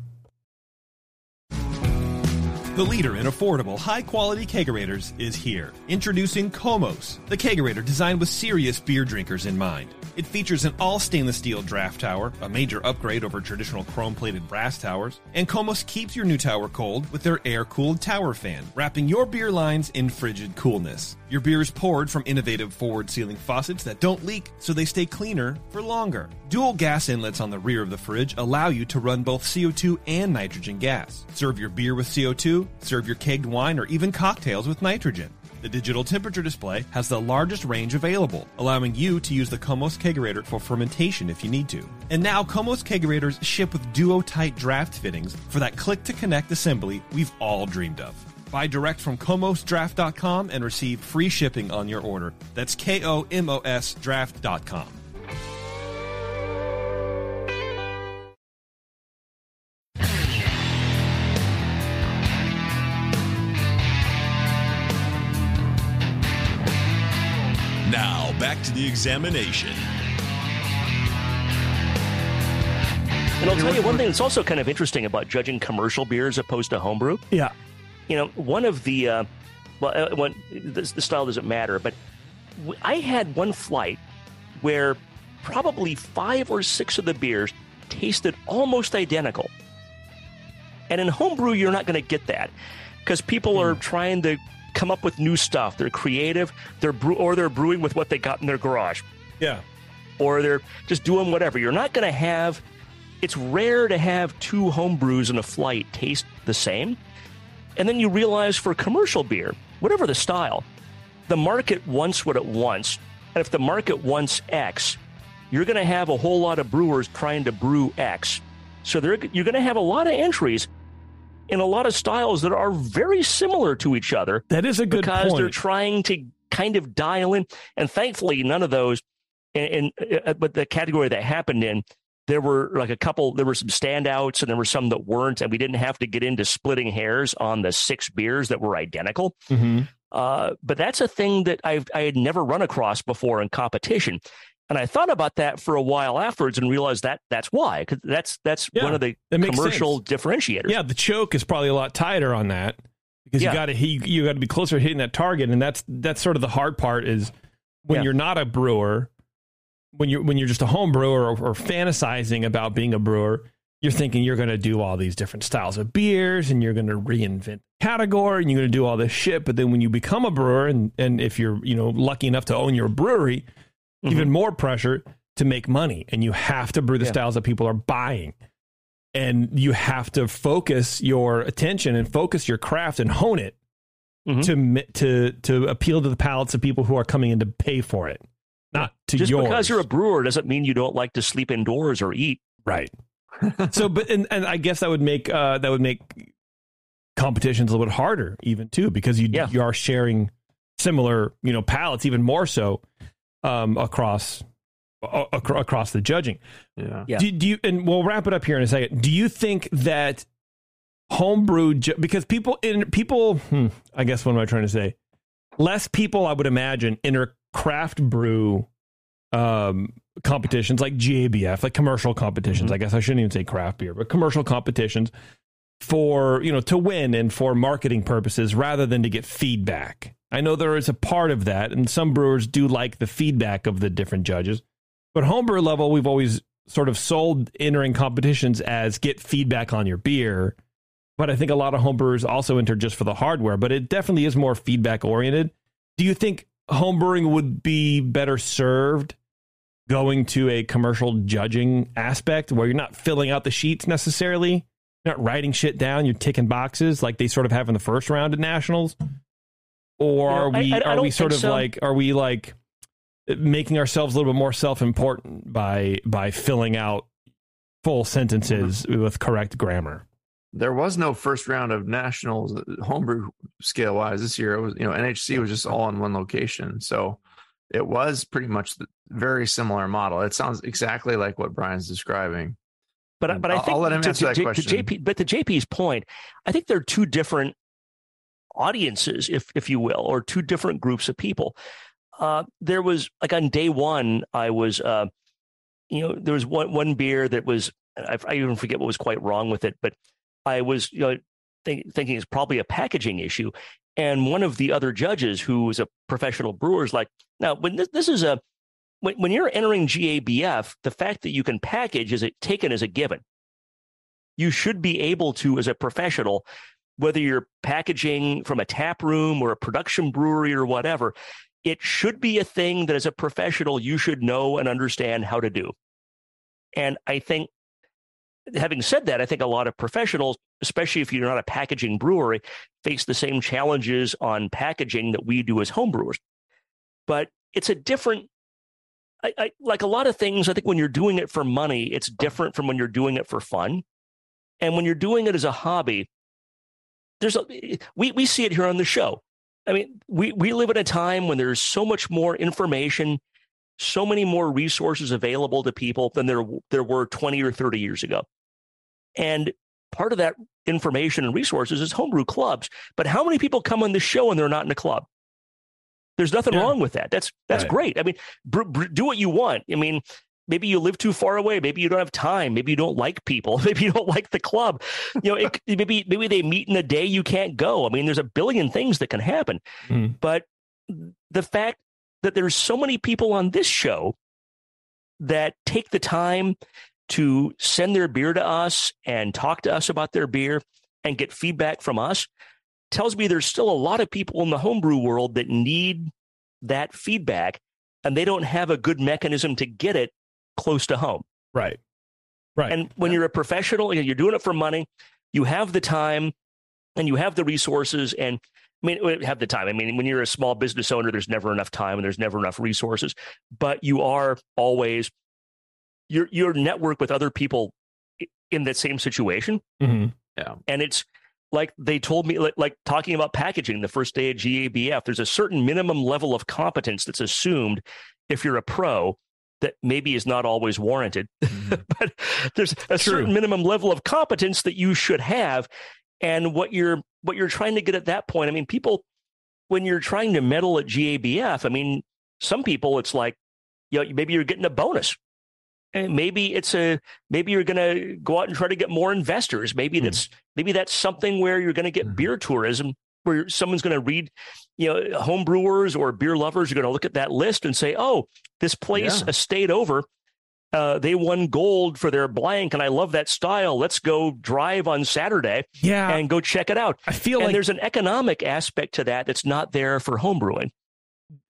The leader in affordable, high-quality kegerators is here. Introducing Komos, the kegerator designed with serious beer drinkers in mind. It features an all-stainless steel draft tower, a major upgrade over traditional chrome-plated brass towers, and Komos keeps your new tower cold with their air-cooled tower fan, wrapping your beer lines in frigid coolness. Your beer is poured from innovative forward-sealing faucets that don't leak, so they stay cleaner for longer. Dual gas inlets on the rear of the fridge allow you to run both CO2 and nitrogen gas. Serve your beer with CO2, serve your kegged wine or even cocktails with nitrogen. The digital temperature display has the largest range available, allowing you to use the Komos Kegerator for fermentation if you need to. And now Komos Kegerators ship with duo-tight draft fittings for that click-to-connect assembly we've all dreamed of. Buy direct from KomosDraft.com and receive free shipping on your order. That's KomosDraft.com. Now, back to the examination. And I'll tell you one thing that's also kind of interesting about judging commercial beer as opposed to homebrew. Yeah. You know, one of the, the style doesn't matter, but I had one flight where probably 5 or 6 of the beers tasted almost identical. And in homebrew, you're not going to get that because people are trying to come up with new stuff. They're creative. They're brewing with what they got in their garage. Yeah. Or they're just doing whatever. You're not going to have, it's rare to have 2 home brews in a flight taste the same. And then you realize for commercial beer, whatever the style, the market wants what it wants. And if the market wants X, you're going to have a whole lot of brewers trying to brew X. So you're going to have a lot of entries in a lot of styles that are very similar to each other. That is a good point. Because they're trying to kind of dial in. And thankfully, none of those, but the category that happened in, there were like a couple, there were some standouts and there were some that weren't. And we didn't have to get into splitting hairs on the 6 beers that were identical. Mm-hmm. But that's a thing that I had never run across before in competition. And I thought about that for a while afterwards and realized that's why, because that's one of the commercial differentiators. Yeah, the choke is probably a lot tighter on that because you got to be closer to hitting that target, and that's sort of the hard part is when you're not a brewer, when you're just a home brewer or fantasizing about being a brewer, you're thinking you're going to do all these different styles of beers and you're going to reinvent category and you're going to do all this shit. But then when you become a brewer and if you're lucky enough to own your brewery, even more pressure to make money, and you have to brew the styles that people are buying, and you have to focus your attention and focus your craft and hone it to appeal to the palates of people who are coming in to pay for it, not to just yours. Because you're a brewer doesn't mean you don't like to sleep indoors or eat, right? So, but I guess that would make competitions a little bit harder, even too, because you are sharing similar palates, even more so. Across the judging. Yeah. Yeah. Do you, and we'll wrap it up here in a second. Do you think that homebrew, because I guess what am I trying to say? Less people, I would imagine, enter craft brew competitions like GABF, like commercial competitions. I guess I shouldn't even say craft beer, but commercial competitions for, to win and for marketing purposes rather than to get feedback. I know there is a part of that, and some brewers do like the feedback of the different judges. But homebrew level, we've always sort of sold entering competitions as get feedback on your beer. But I think a lot of homebrewers also enter just for the hardware, but it definitely is more feedback-oriented. Do you think homebrewing would be better served going to a commercial judging aspect where you're not filling out the sheets necessarily, not writing shit down, you're ticking boxes like they sort of have in the first round at Nationals? Or are we making ourselves a little bit more self-important by filling out full sentences with correct grammar? there was no first round of nationals homebrew scale wise this year. It was, you know, NHC was just all in one location. So it was pretty much the very similar model. It sounds exactly like what Brian's describing. But I think I'll let him answer that question. To JP's point, I think there are two different audiences, if you will, or two different groups of people. There was, like, on day one, I was, there was one beer that was, I even forget what was quite wrong with it, but I was thinking it's probably a packaging issue. And one of the other judges, who was a professional brewer, is like, now, when this is a, when you're entering GABF, the fact that you can package is taken as a given. You should be able to, as a professional, whether you're packaging from a tap room or a production brewery or whatever, it should be a thing that as a professional, you should know and understand how to do. And I think, having said that, I think a lot of professionals, especially if you're not a packaging brewery, face the same challenges on packaging that we do as homebrewers. But it's a different, I like a lot of things, I think when you're doing it for money, it's different from when you're doing it for fun. And when you're doing it as a hobby, we see it here on the show. I mean, we live in a time when there's so much more information, so many more resources available to people than there were 20 or 30 years ago. And part of that information and resources is homebrew clubs. But how many people come on the show and they're not in a club? There's nothing wrong with that. That's right. Great. I mean, do what you want. I mean, maybe you live too far away. Maybe you don't have time. Maybe you don't like people. Maybe you don't like the club. You know, maybe they meet in a day you can't go. I mean, there's a billion things that can happen. Mm. But the fact that there's so many people on this show that take the time to send their beer to us and talk to us about their beer and get feedback from us tells me there's still a lot of people in the homebrew world that need that feedback, and they don't have a good mechanism to get it close to home. Right. Right. And when you're a professional, you're doing it for money, you have the time and you have the resources, and I mean, have the time. I mean, when you're a small business owner, there's never enough time and there's never enough resources, but you are always, your network with other people in that same situation. Mm-hmm. Yeah. And it's like they told me, like talking about packaging the first day at GABF, there's a certain minimum level of competence that's assumed if you're a pro that maybe is not always warranted, mm-hmm. but there's a certain minimum level of competence that you should have. And what you're trying to get at that point, I mean, people, when you're trying to medal at GABF, I mean, some people it's like, you know, maybe you're getting a bonus, and maybe you're going to go out and try to get more investors. Maybe that's something where you're going to get beer tourism, where someone's going to read, you know, home brewers or beer lovers are going to look at that list and say, oh, this place a state over, they won gold for their blank, and I love that style. Let's go drive on Saturday and go check it out. I feel like there's an economic aspect to that that's not there for homebrewing.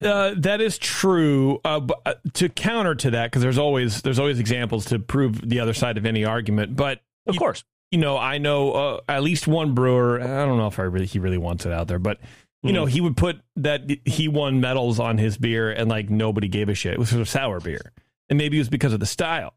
That is true. But to counter to that, because there's always examples to prove the other side of any argument. But of course, you know, I know at least one brewer. I don't know if he really wants it out there, but. You know, he would put that he won medals on his beer and like nobody gave a shit. It was sort of sour beer. And maybe it was because of the style,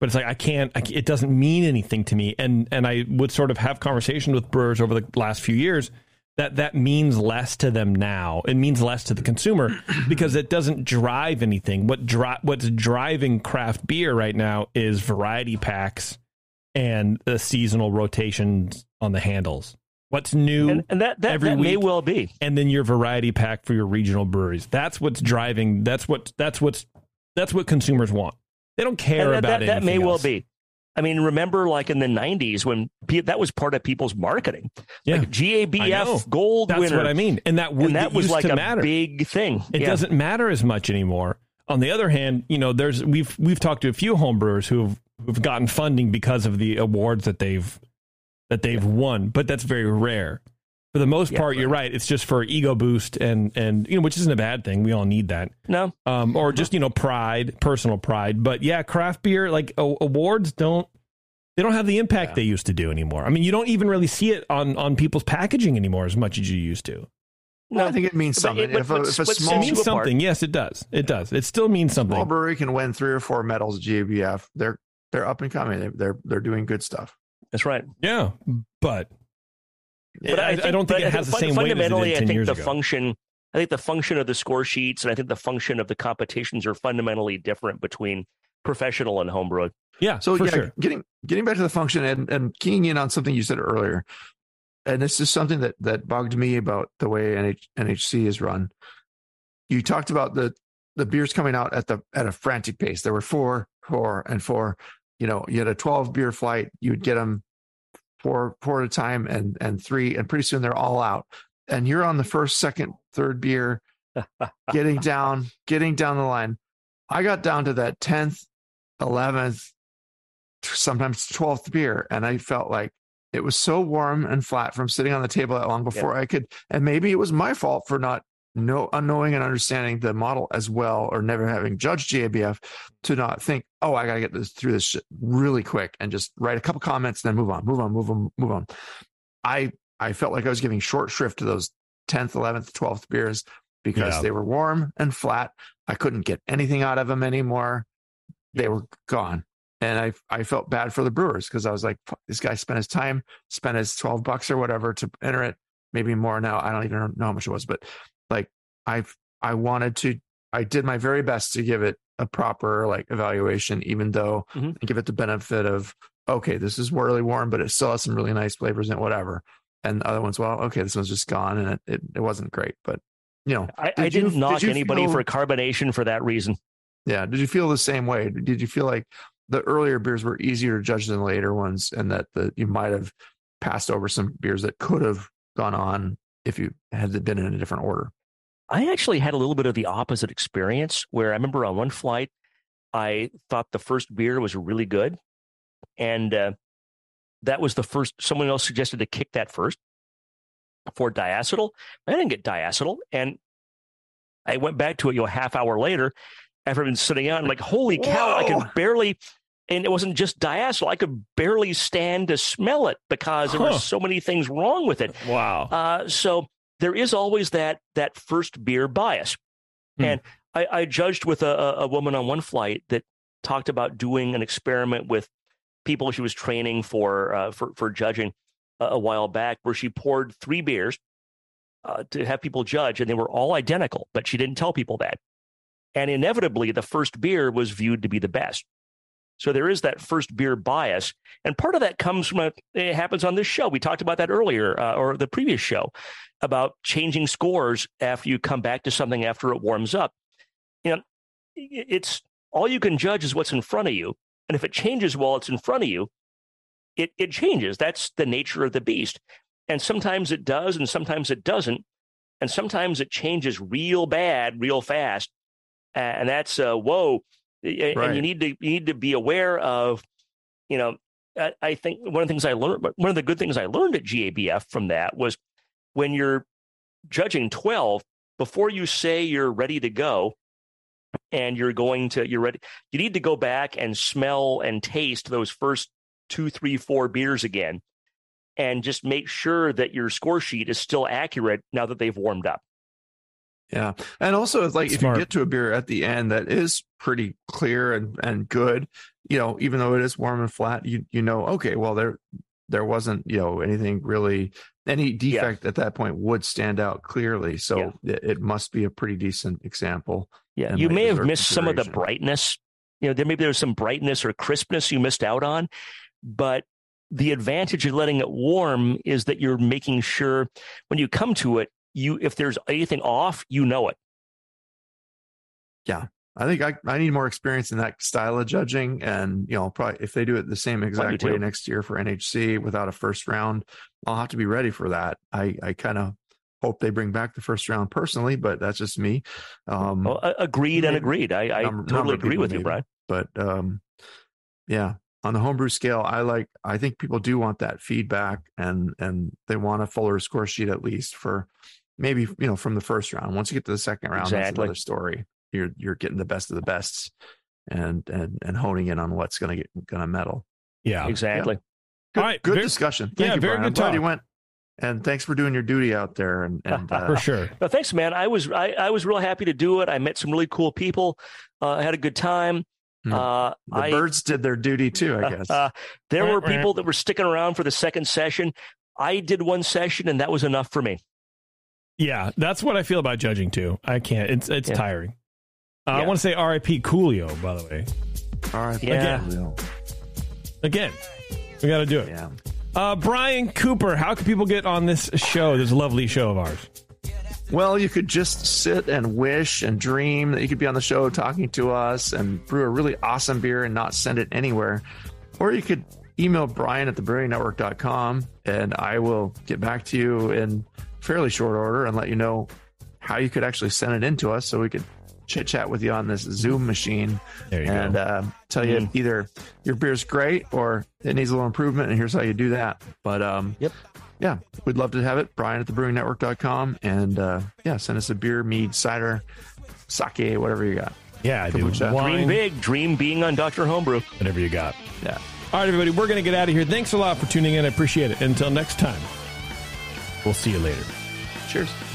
but it's like, it doesn't mean anything to me. And I would sort of have conversation with brewers over the last few years that means less to them now. It means less to the consumer because it doesn't drive anything. What's driving craft beer right now is variety packs and the seasonal rotations on the handles. What's new and that may well be. And then your variety pack for your regional breweries. That's what's driving. That's what consumers want. They don't care about it. That may well be. I mean, remember like in the 90s when that was part of people's marketing. Yeah. Like GABF gold winner. That's what I mean. And that was like a big thing. It doesn't matter as much anymore. On the other hand, you know, we've talked to a few homebrewers who've gotten funding because of the awards that they've won, but that's very rare. For the most part, you're right. It's just for ego boost and you know, which isn't a bad thing. We all need that. No. Or just, you know, pride, personal pride. But yeah, craft beer, like awards don't have the impact they used to do anymore. I mean, you don't even really see it on people's packaging anymore as much as you used to. No, I think it means something. It means something. Yes, it does. It does. It still means something. Small brewery can win 3 or 4 medals at GABF. They're up and coming. They're doing good stuff. That's right. Yeah, but I don't think it has the same fundamentally. Weight as it did 10 years ago. I think the function of the score sheets and I think the function of the competitions are fundamentally different between professional and homebrew. Yeah, so for sure. Getting back to the function and keying in on something you said earlier, and this is something that bugged me about the way NHC is run. You talked about the beers coming out at a frantic pace. There were four, and four. You know, you had a 12 beer flight. You would get them four at a time, and three, and pretty soon they're all out. And you're on the first, second, third beer, getting down the line. I got down to that 10th, 11th, sometimes 12th beer, and I felt like it was so warm and flat from sitting on the table that long before I could. And maybe it was my fault for not knowing and understanding the model as well, or never having judged GABF to not think, oh, I got to get through this shit really quick and just write a couple comments and then move on. I felt like I was giving short shrift to those 10th, 11th, 12th beers because they were warm and flat. I couldn't get anything out of them anymore. They were gone. And I felt bad for the brewers because I was like, this guy spent his $12 or whatever to enter it, maybe more now. I don't even know how much it was, but like I did my very best to give it a proper like evaluation, even though I give it the benefit of, okay, this is really warm, but it still has some really nice flavors in it, whatever. And the other one's, well, okay, this one's just gone and it wasn't great, but you know, I didn't knock anybody for carbonation for that reason. Yeah. Did you feel the same way? Did you feel like the earlier beers were easier to judge than the later ones, and that you might've passed over some beers that could have gone on if you had been in a different order? I actually had a little bit of the opposite experience, where I remember on one flight, I thought the first beer was really good. And, that was the first. Someone else suggested to kick that first for diacetyl. I didn't get diacetyl, and I went back to it, half hour later after I've been sitting out. I'm like, holy cow! I could barely, and it wasn't just diacetyl. I could barely stand to smell it because there were so many things wrong with it. Wow! So there is always that first beer bias, and I judged with a woman on one flight that talked about doing an experiment with people she was training for judging a while back, where she poured three beers to have people judge, and they were all identical, but she didn't tell people that. And inevitably, the first beer was viewed to be the best. So there is that first beer bias, and part of that comes from it happens on this show. We talked about that earlier or the previous show about changing scores after you come back to something after it warms up. You know, it's all you can judge is what's in front of you. And if it changes while it's in front of you, it changes. That's the nature of the beast. And sometimes it does, and sometimes it doesn't. And sometimes it changes real bad, real fast. And that's whoa. Right. And you need to be aware of, you know, I think one of the good things I learned at GABF from that was when you're judging 12, before you say you're ready to go, and you're ready. You need to go back and smell and taste those first 2, 3, 4 beers again, and just make sure that your score sheet is still accurate now that they've warmed up. Yeah, and also it's like that's if smart. You get to a beer at the end that is pretty clear and good, you know, even though it is warm and flat, you know, okay, well there wasn't, you know, anything really, any defect at that point would stand out clearly. So it must be a pretty decent example. Yeah, you may have missed some of the brightness. You know, maybe there was some brightness or crispness you missed out on, but the advantage of letting it warm is that you're making sure when you come to it, if there's anything off, you know it. Yeah, I think I need more experience in that style of judging, and you know, probably if they do it the same exact way next year for NHC without a first round, I'll have to be ready for that. I kind of hope they bring back the first round personally, but that's just me. Agreed. I totally agree with you, Brian. But yeah, on the homebrew scale, I think people do want that feedback, and they want a fuller score sheet at least for maybe, you know, from the first round. Once you get to the second round, That's another story. You're getting the best of the bests and honing in on what's gonna meddle. Yeah, exactly. Yeah. Good, all right, good discussion. Thank you, very Brian. Good talk. You went. And thanks for doing your duty out there. And for sure. No, thanks, man. I was real happy to do it. I met some really cool people. I had a good time. The birds did their duty too, I guess. There were people that were sticking around for the second session. I did one session and that was enough for me. Yeah, that's what I feel about judging too. I can't. It's tiring. I want to say R.I.P. Coolio, by the way. R.I.P. Coolio. Again, we got to do it. Yeah. Brian Cooper, how can people get on this show, this lovely show of ours? Well, you could just sit and wish and dream that you could be on the show talking to us and brew a really awesome beer and not send it anywhere. Or you could email Brian at thebrewingnetwork.com and I will get back to you in fairly short order and let you know how you could actually send it in to us so we could chit chat with you on this Zoom machine and tell you either your beer's great or it needs a little improvement and here's how you do that. But yeah, we'd love to have it. Brian at thebrewingnetwork.com. And send us a beer, mead, cider, sake, whatever you got. Yeah, I do. Dream big. Dream being on Dr. Homebrew. Whatever you got. Yeah. All right, everybody, we're going to get out of here. Thanks a lot for tuning in. I appreciate it. Until next time, we'll see you later. Cheers.